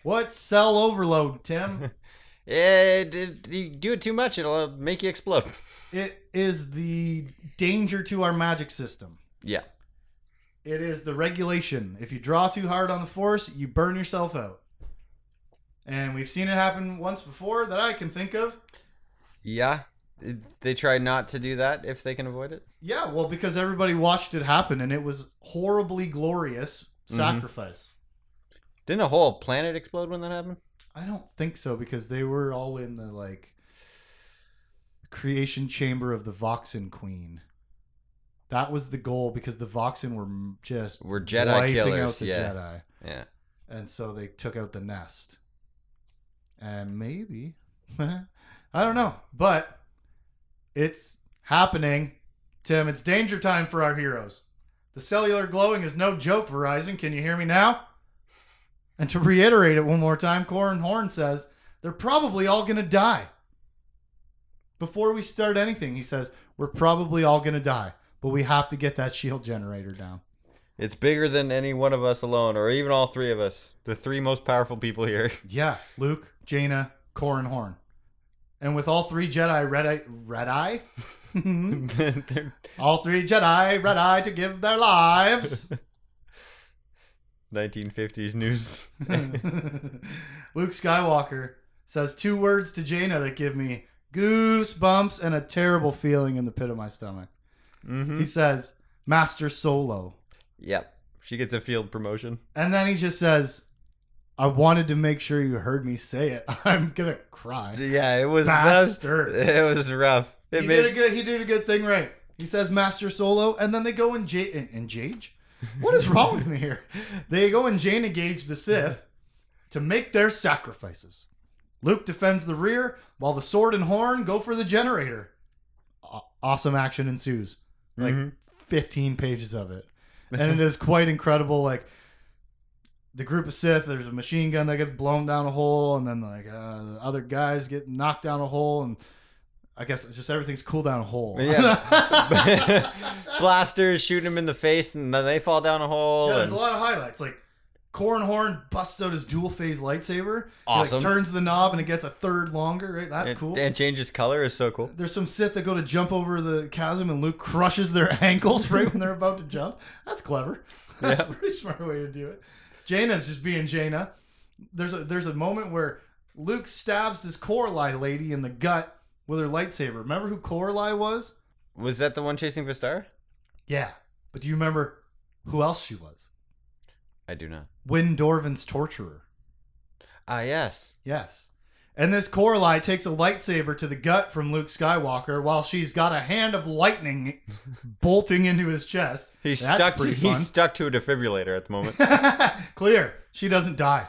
What's cell overload, Tim? You do it too much, it'll make you explode. It is the danger to our magic system. Yeah. It is the regulation. If you draw too hard on the Force, you burn yourself out. And we've seen it happen once before that I can think of. Yeah. They try not to do that if they can avoid it? Yeah, well, because everybody watched it happen, and it was horribly glorious sacrifice. Mm-hmm. Didn't a whole planet explode when that happened? I don't think so, because they were all in the, like, creation chamber of the Voxyn Queen. That was the goal, because the Voxyn were Jedi killers. Out the Jedi. Yeah. And so they took out the Nest. And maybe. I don't know, but... It's happening, Tim. It's danger time for our heroes. The cellular glowing is no joke, Verizon. Can you hear me now? And to reiterate it one more time, Corran Horn says, they're probably all going to die. Before we start anything, he says, we're probably all going to die, but we have to get that shield generator down. It's bigger than any one of us alone, or even all 3 of us. The 3 most powerful people here. Yeah, Luke, Jaina, Corran Horn. And with all 3 Jedi red eye, all 3 Jedi red eye to give their lives. 1950s news. Luke Skywalker says 2 words to Jaina that give me goosebumps and a terrible feeling in the pit of my stomach. Mm-hmm. He says, Master Solo. Yep. She gets a field promotion. And then he just says, I wanted to make sure you heard me say it. I'm gonna cry. Yeah, it was bastard. It was rough. He did a good thing, right? He says Master Solo, and then they go and Jage. What is wrong with me here? They go and Jaina engage the Sith to make their sacrifices. Luke defends the rear while the sword and horn go for the generator. Awesome action ensues. Like 15 pages of it. And it is quite incredible. Like the group of Sith, there's a machine gun that gets blown down a hole. And then like the other guys get knocked down a hole. And I guess it's just everything's cool down a hole. Yeah. Blasters shooting him in the face and then they fall down a hole. Yeah, there's a lot of highlights. Like Corran Horn busts out his dual phase lightsaber. Awesome. He like, turns the knob and it gets a third longer. Right, that's cool. And changes color is so cool. There's some Sith that go to jump over the chasm and Luke crushes their ankles right when they're about to jump. That's clever. That's a pretty smart way to do it. Jaina's just being Jaina. There's a moment where Luke stabs this Coralai lady in the gut with her lightsaber. Remember who Coralai was? Was that the one chasing Vestara? Yeah. But do you remember who else she was? I do not. Wyn Dorvin's torturer. Ah, yes. Yes. And this Coralai takes a lightsaber to the gut from Luke Skywalker while she's got a hand of lightning bolting into his chest. He's stuck to a defibrillator at the moment. Clear. She doesn't die.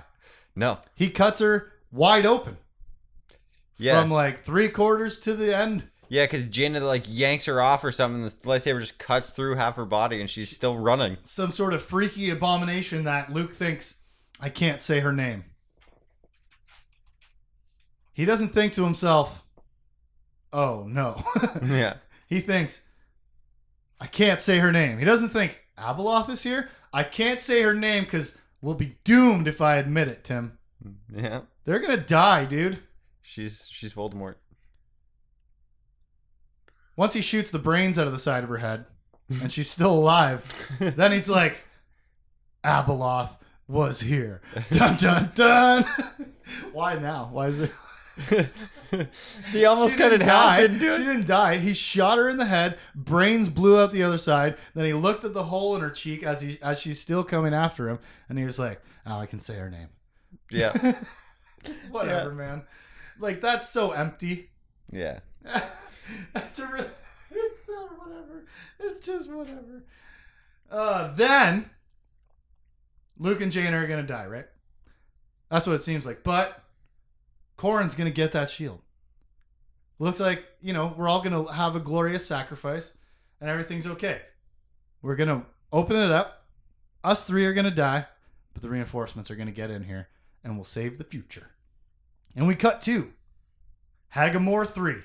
No. He cuts her wide open. Yeah. From like 3/4 to the end. Yeah, because Jaina like yanks her off or something. The lightsaber just cuts through half her body and she's still running. Some sort of freaky abomination that Luke thinks, I can't say her name. He doesn't think to himself, oh no. Yeah. He thinks, I can't say her name. He doesn't think, Abeloth is here? I can't say her name because we'll be doomed if I admit it, Tim. Yeah. They're going to die, dude. She's Voldemort. Once he shoots the brains out of the side of her head, and she's still alive, then he's like, Abeloth was here. Dun, dun, dun. Why now? Why is it? He almost cut it out. She didn't die. He shot her in the head. Brains blew out the other side. Then he looked at the hole in her cheek as she's still coming after him, and he was like, oh, I can say her name. Yeah. Whatever, man. Like, that's so empty. Yeah. It's so whatever. It's just whatever. Then, Luke and Jaina are going to die, right? That's what it seems like. But, Corrin's going to get that shield. Looks like, we're all going to have a glorious sacrifice. And everything's okay. We're going to open it up. Us three are going to die. But the reinforcements are going to get in here. And we'll save the future. And we cut to Hagamoor 3,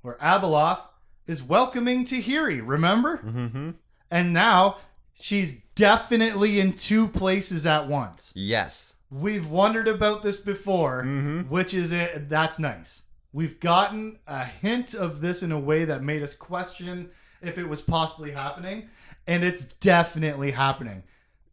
where Abeloth is welcoming Tahiri, remember? Mm-hmm. And now she's definitely in two places at once. Yes. We've wondered about this before, which is it. That's nice. We've gotten a hint of this in a way that made us question if it was possibly happening. And it's definitely happening.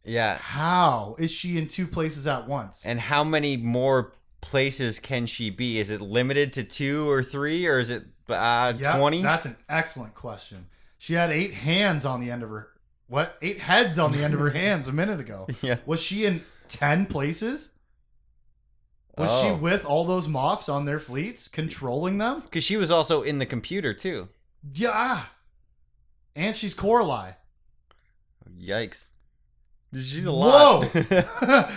Yeah. How is she in two places at once? And how many more places can she be? Is it limited to 2 or 3, or is it 20? That's an excellent question. She had 8 hands on the end of her 8 heads on the end of her hands a minute ago. Yeah. Was she in 10 places? Was she with all those moffs on their fleets controlling them? Because she was also in the computer too. Yeah. And she's Coralai. Yikes. She's a lot. Whoa.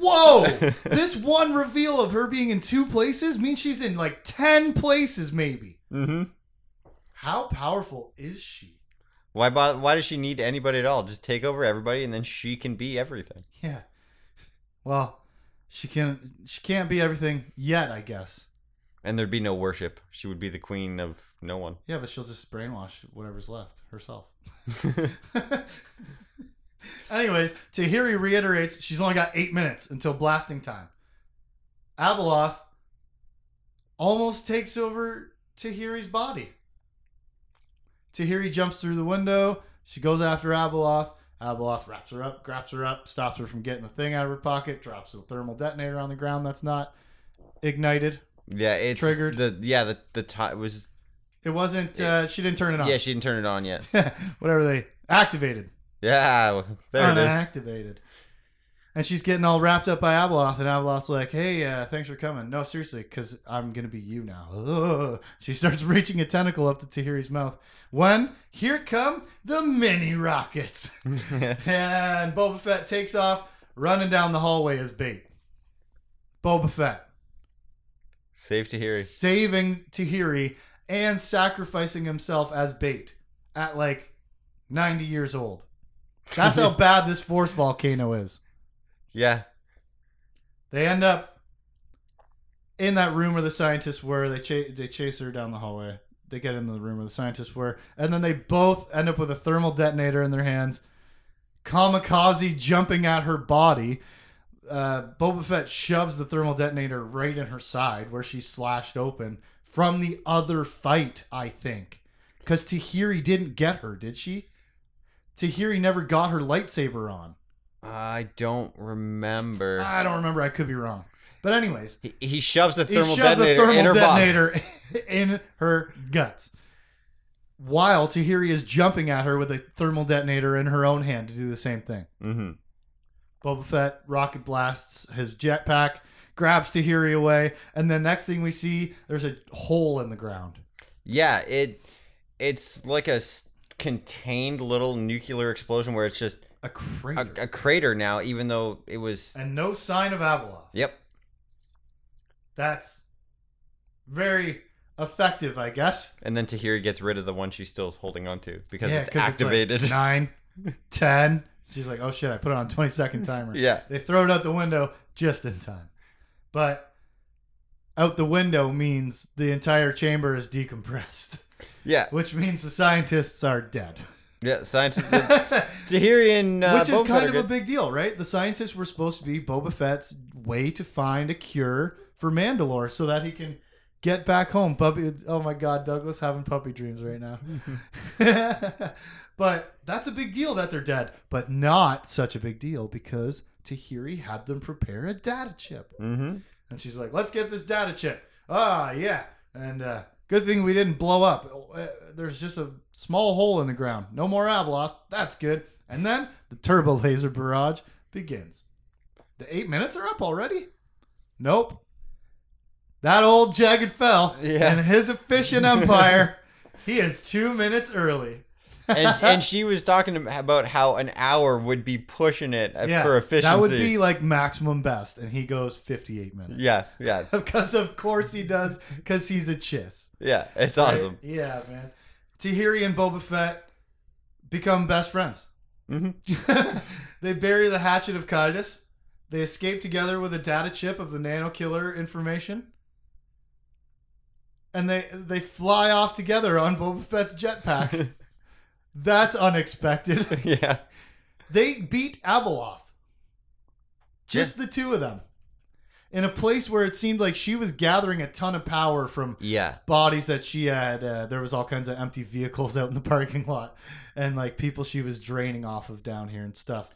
Whoa! This one reveal of her being in 2 places means she's in like 10 places, maybe. Mm-hmm. How powerful is she? Why does she need anybody at all? Just take over everybody, and then she can be everything. Yeah. Well, she can't be everything yet, I guess. And there'd be no worship. She would be the queen of no one. Yeah, but she'll just brainwash whatever's left herself. Anyways, Tahiri reiterates she's only got 8 minutes until blasting time. Abeloth almost takes over Tahiri's body. Tahiri jumps through the window. She goes after Abeloth. Abeloth wraps her up, grabs her up, stops her from getting the thing out of her pocket, drops the thermal detonator on the ground that's not ignited. Yeah, it's triggered. She didn't turn it on. Yeah, she didn't turn it on yet. Whatever they activated. Yeah, there it is. Unactivated. And she's getting all wrapped up by Abeloth, and Abeloth's like, hey, thanks for coming. No, seriously, because I'm going to be you now. Ugh. She starts reaching a tentacle up to Tahiri's mouth. When here come the mini rockets. And Boba Fett takes off, running down the hallway as bait. Boba Fett. Save Tahiri. Saving Tahiri and sacrificing himself as bait at like 90 years old. That's how bad this force volcano is. Yeah. They end up in that room where the scientists were. They chase her down the hallway. They get into the room where the scientists were. And then they both end up with a thermal detonator in their hands. Kamikaze jumping at her body. Boba Fett shoves the thermal detonator right in her side where she's slashed open from the other fight, I think. Because Tahiri didn't get her, did she? Tahiri never got her lightsaber on. I don't remember. I don't remember. I could be wrong. But anyways. He shoves the thermal detonator in her guts. While Tahiri is jumping at her with a thermal detonator in her own hand to do the same thing. Mm-hmm. Boba Fett rocket blasts his jetpack, grabs Tahiri away, and the next thing we see, there's a hole in the ground. Yeah, it's like a contained little nuclear explosion where it's just... a crater. A crater now, even though it was... And no sign of Abeloth. Yep. That's very effective, I guess. And then Tahiri gets rid of the one she's still holding on to because it's activated. It's like 9, 10. She's like, oh shit, I put it on 20-second timer. Yeah. They throw it out the window just in time. But out the window means the entire chamber is decompressed. Yeah. Which means the scientists are dead. Yeah, scientists. Tahiri and which is kind of a big deal, right? The scientists were supposed to be Boba Fett's way to find a cure for Mandalore so that he can get back home. Puppy, oh my God, Douglas having puppy dreams right now. But that's a big deal that they're dead, but not such a big deal because Tahiri had them prepare a data chip, and she's like, "Let's get this data chip." Ah, yeah, and. Good thing we didn't blow up. There's just a small hole in the ground. No more Abeloth. That's good. And then the turbo laser barrage begins. The 8 minutes are up already? Nope. That old jagged fell and his efficient empire. He is 2 minutes early. and she was talking about how an hour would be pushing it for efficiency. That would be like maximum best, and he goes 58 minutes. Yeah. Because of course he does, because he's a Chiss. Yeah, it's awesome. Yeah, man. Tahiri and Boba Fett become best friends. Mm-hmm. They bury the hatchet of Kaidus. They escape together with a data chip of the nanokiller information. And they fly off together on Boba Fett's jetpack. That's unexpected. Yeah. They beat Abeloth. Just the two of them. In a place where it seemed like she was gathering a ton of power from bodies that she had. There was all kinds of empty vehicles out in the parking lot. And like people she was draining off of down here and stuff.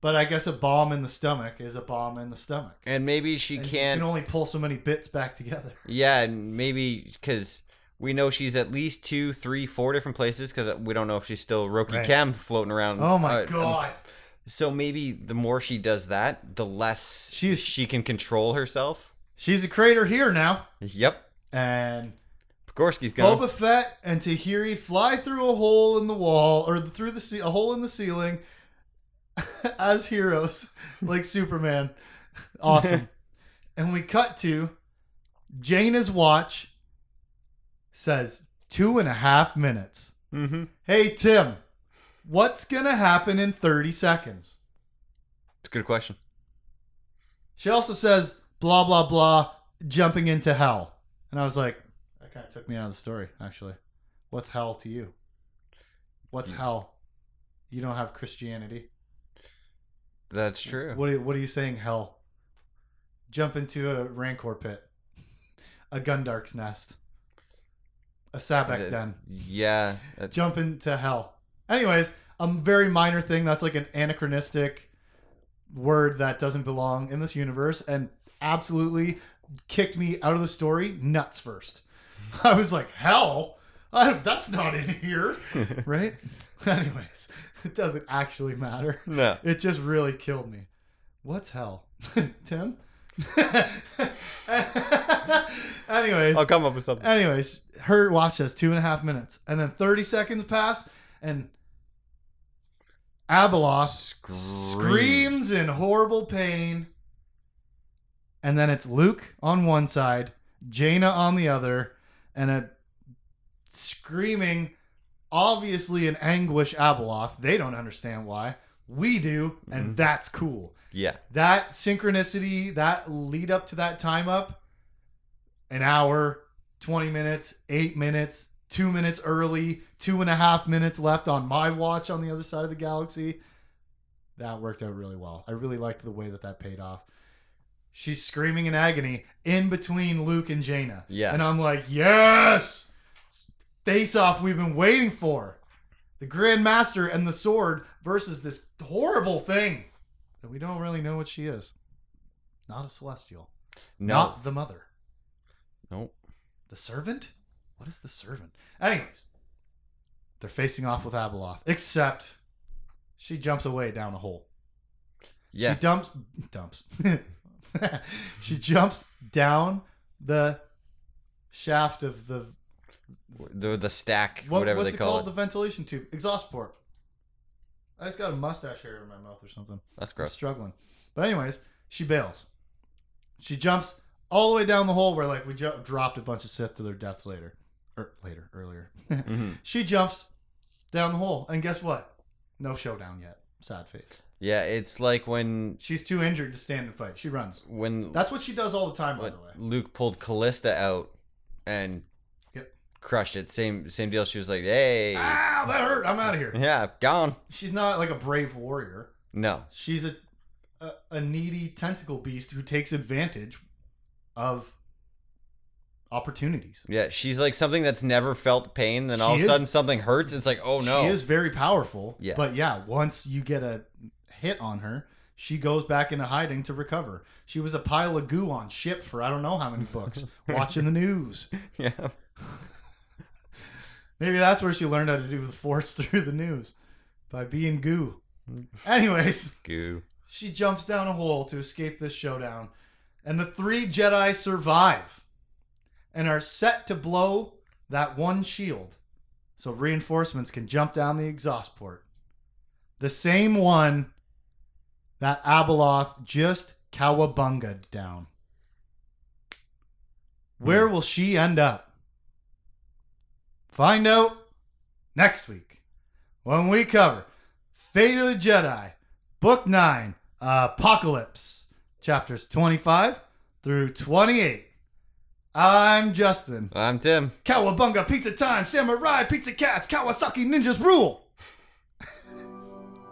But I guess a bomb in the stomach is a bomb in the stomach. And maybe she can only pull so many bits back together. Yeah, and maybe because... we know she's at least 2, 3, 4 different places because we don't know if she's still Roki Cam floating around. Oh, my God. So maybe the more she does that, the less she can control herself. She's a crater here now. Yep. And Pagorski's gone. Boba Fett and Tahiri fly through a hole in the wall or through a hole in the ceiling as heroes like Superman. Awesome. And we cut to Jaina's watch. Says 2.5 minutes. Mm-hmm. Hey, Tim, what's going to happen in 30 seconds? It's a good question. She also says, blah, blah, blah, jumping into hell. And I was like, that kind of took me out of the story, actually. What's hell to you? What's hell? You don't have Christianity. That's true. What are you saying, hell? Jump into a rancor pit. A Gundark's nest. A Sabak den. Yeah. Jump into hell. Anyways, a very minor thing. That's like an anachronistic word that doesn't belong in this universe and absolutely kicked me out of the story nuts first. I was like, hell? That's not in here. Right? Anyways, it doesn't actually matter. No. It just really killed me. What's hell? Tim? Anyways. I'll come up with something. Anyways, her watch this, 2.5 minutes. And then 30 seconds pass, and Abeloth screams in horrible pain. And then it's Luke on one side, Jaina on the other, and a screaming, obviously in anguish, Abeloth. They don't understand why. We do, and that's cool. Yeah. That synchronicity, that lead up to that time up, an hour, 20 minutes, 8 minutes, 2 minutes early, 2.5 minutes left on my watch on the other side of the galaxy. That worked out really well. I really liked the way that that paid off. She's screaming in agony in between Luke and Jaina. Yeah. And I'm like, yes! Face off we've been waiting for. The Grand Master and the sword versus this horrible thing that we don't really know what she is. Not a Celestial. No. Not the Mother. Nope. The Servant? What is the Servant? Anyways, they're facing off with Abeloth, except she jumps away down a hole. Yeah. She dumps. She jumps down the shaft of the stack, whatever they call it. What's it called? The ventilation tube. Exhaust port. I just got a mustache hair in my mouth or something. That's gross. I'm struggling. But anyways, she bails. She jumps all the way down the hole where like we dropped a bunch of Sith to their deaths later. Or earlier. Mm-hmm. She jumps down the hole. And guess what? No showdown yet. Sad face. Yeah, it's like when... She's too injured to stand and fight. She runs. That's what she does all the time, by the way. Luke pulled Callista out and... crushed it. Same deal. She was like, hey. Ah, that hurt. I'm out of here. Yeah, gone. She's not like a brave warrior. No. She's a needy tentacle beast who takes advantage of opportunities. Yeah, she's like something that's never felt pain. Then all of a sudden something hurts. It's like, oh no. She is very powerful. Yeah. But yeah, once you get a hit on her, she goes back into hiding to recover. She was a pile of goo on ship for I don't know how many books. Watching the news. Yeah. Maybe that's where she learned how to do the Force through the news. By being goo. Anyways. Goo. She jumps down a hole to escape this showdown. And the three Jedi survive. And are set to blow that one shield. So reinforcements can jump down the exhaust port. The same one that Abeloth just cowabunga'd down. Where will she end up? Find out next week when we cover Fate of the Jedi, Book 9, Apocalypse, Chapters 25 through 28. I'm Justin. I'm Tim. Cowabunga, pizza time, samurai, pizza cats, Kawasaki ninjas rule.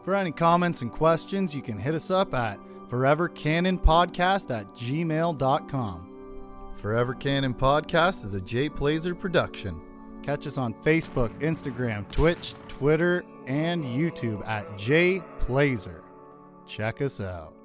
For any comments and questions, you can hit us up at forevercanonpodcast@gmail.com. Forever Canon Podcast is a Jay Plazer production. Catch us on Facebook, Instagram, Twitch, Twitter, and YouTube at JPlazer. Check us out.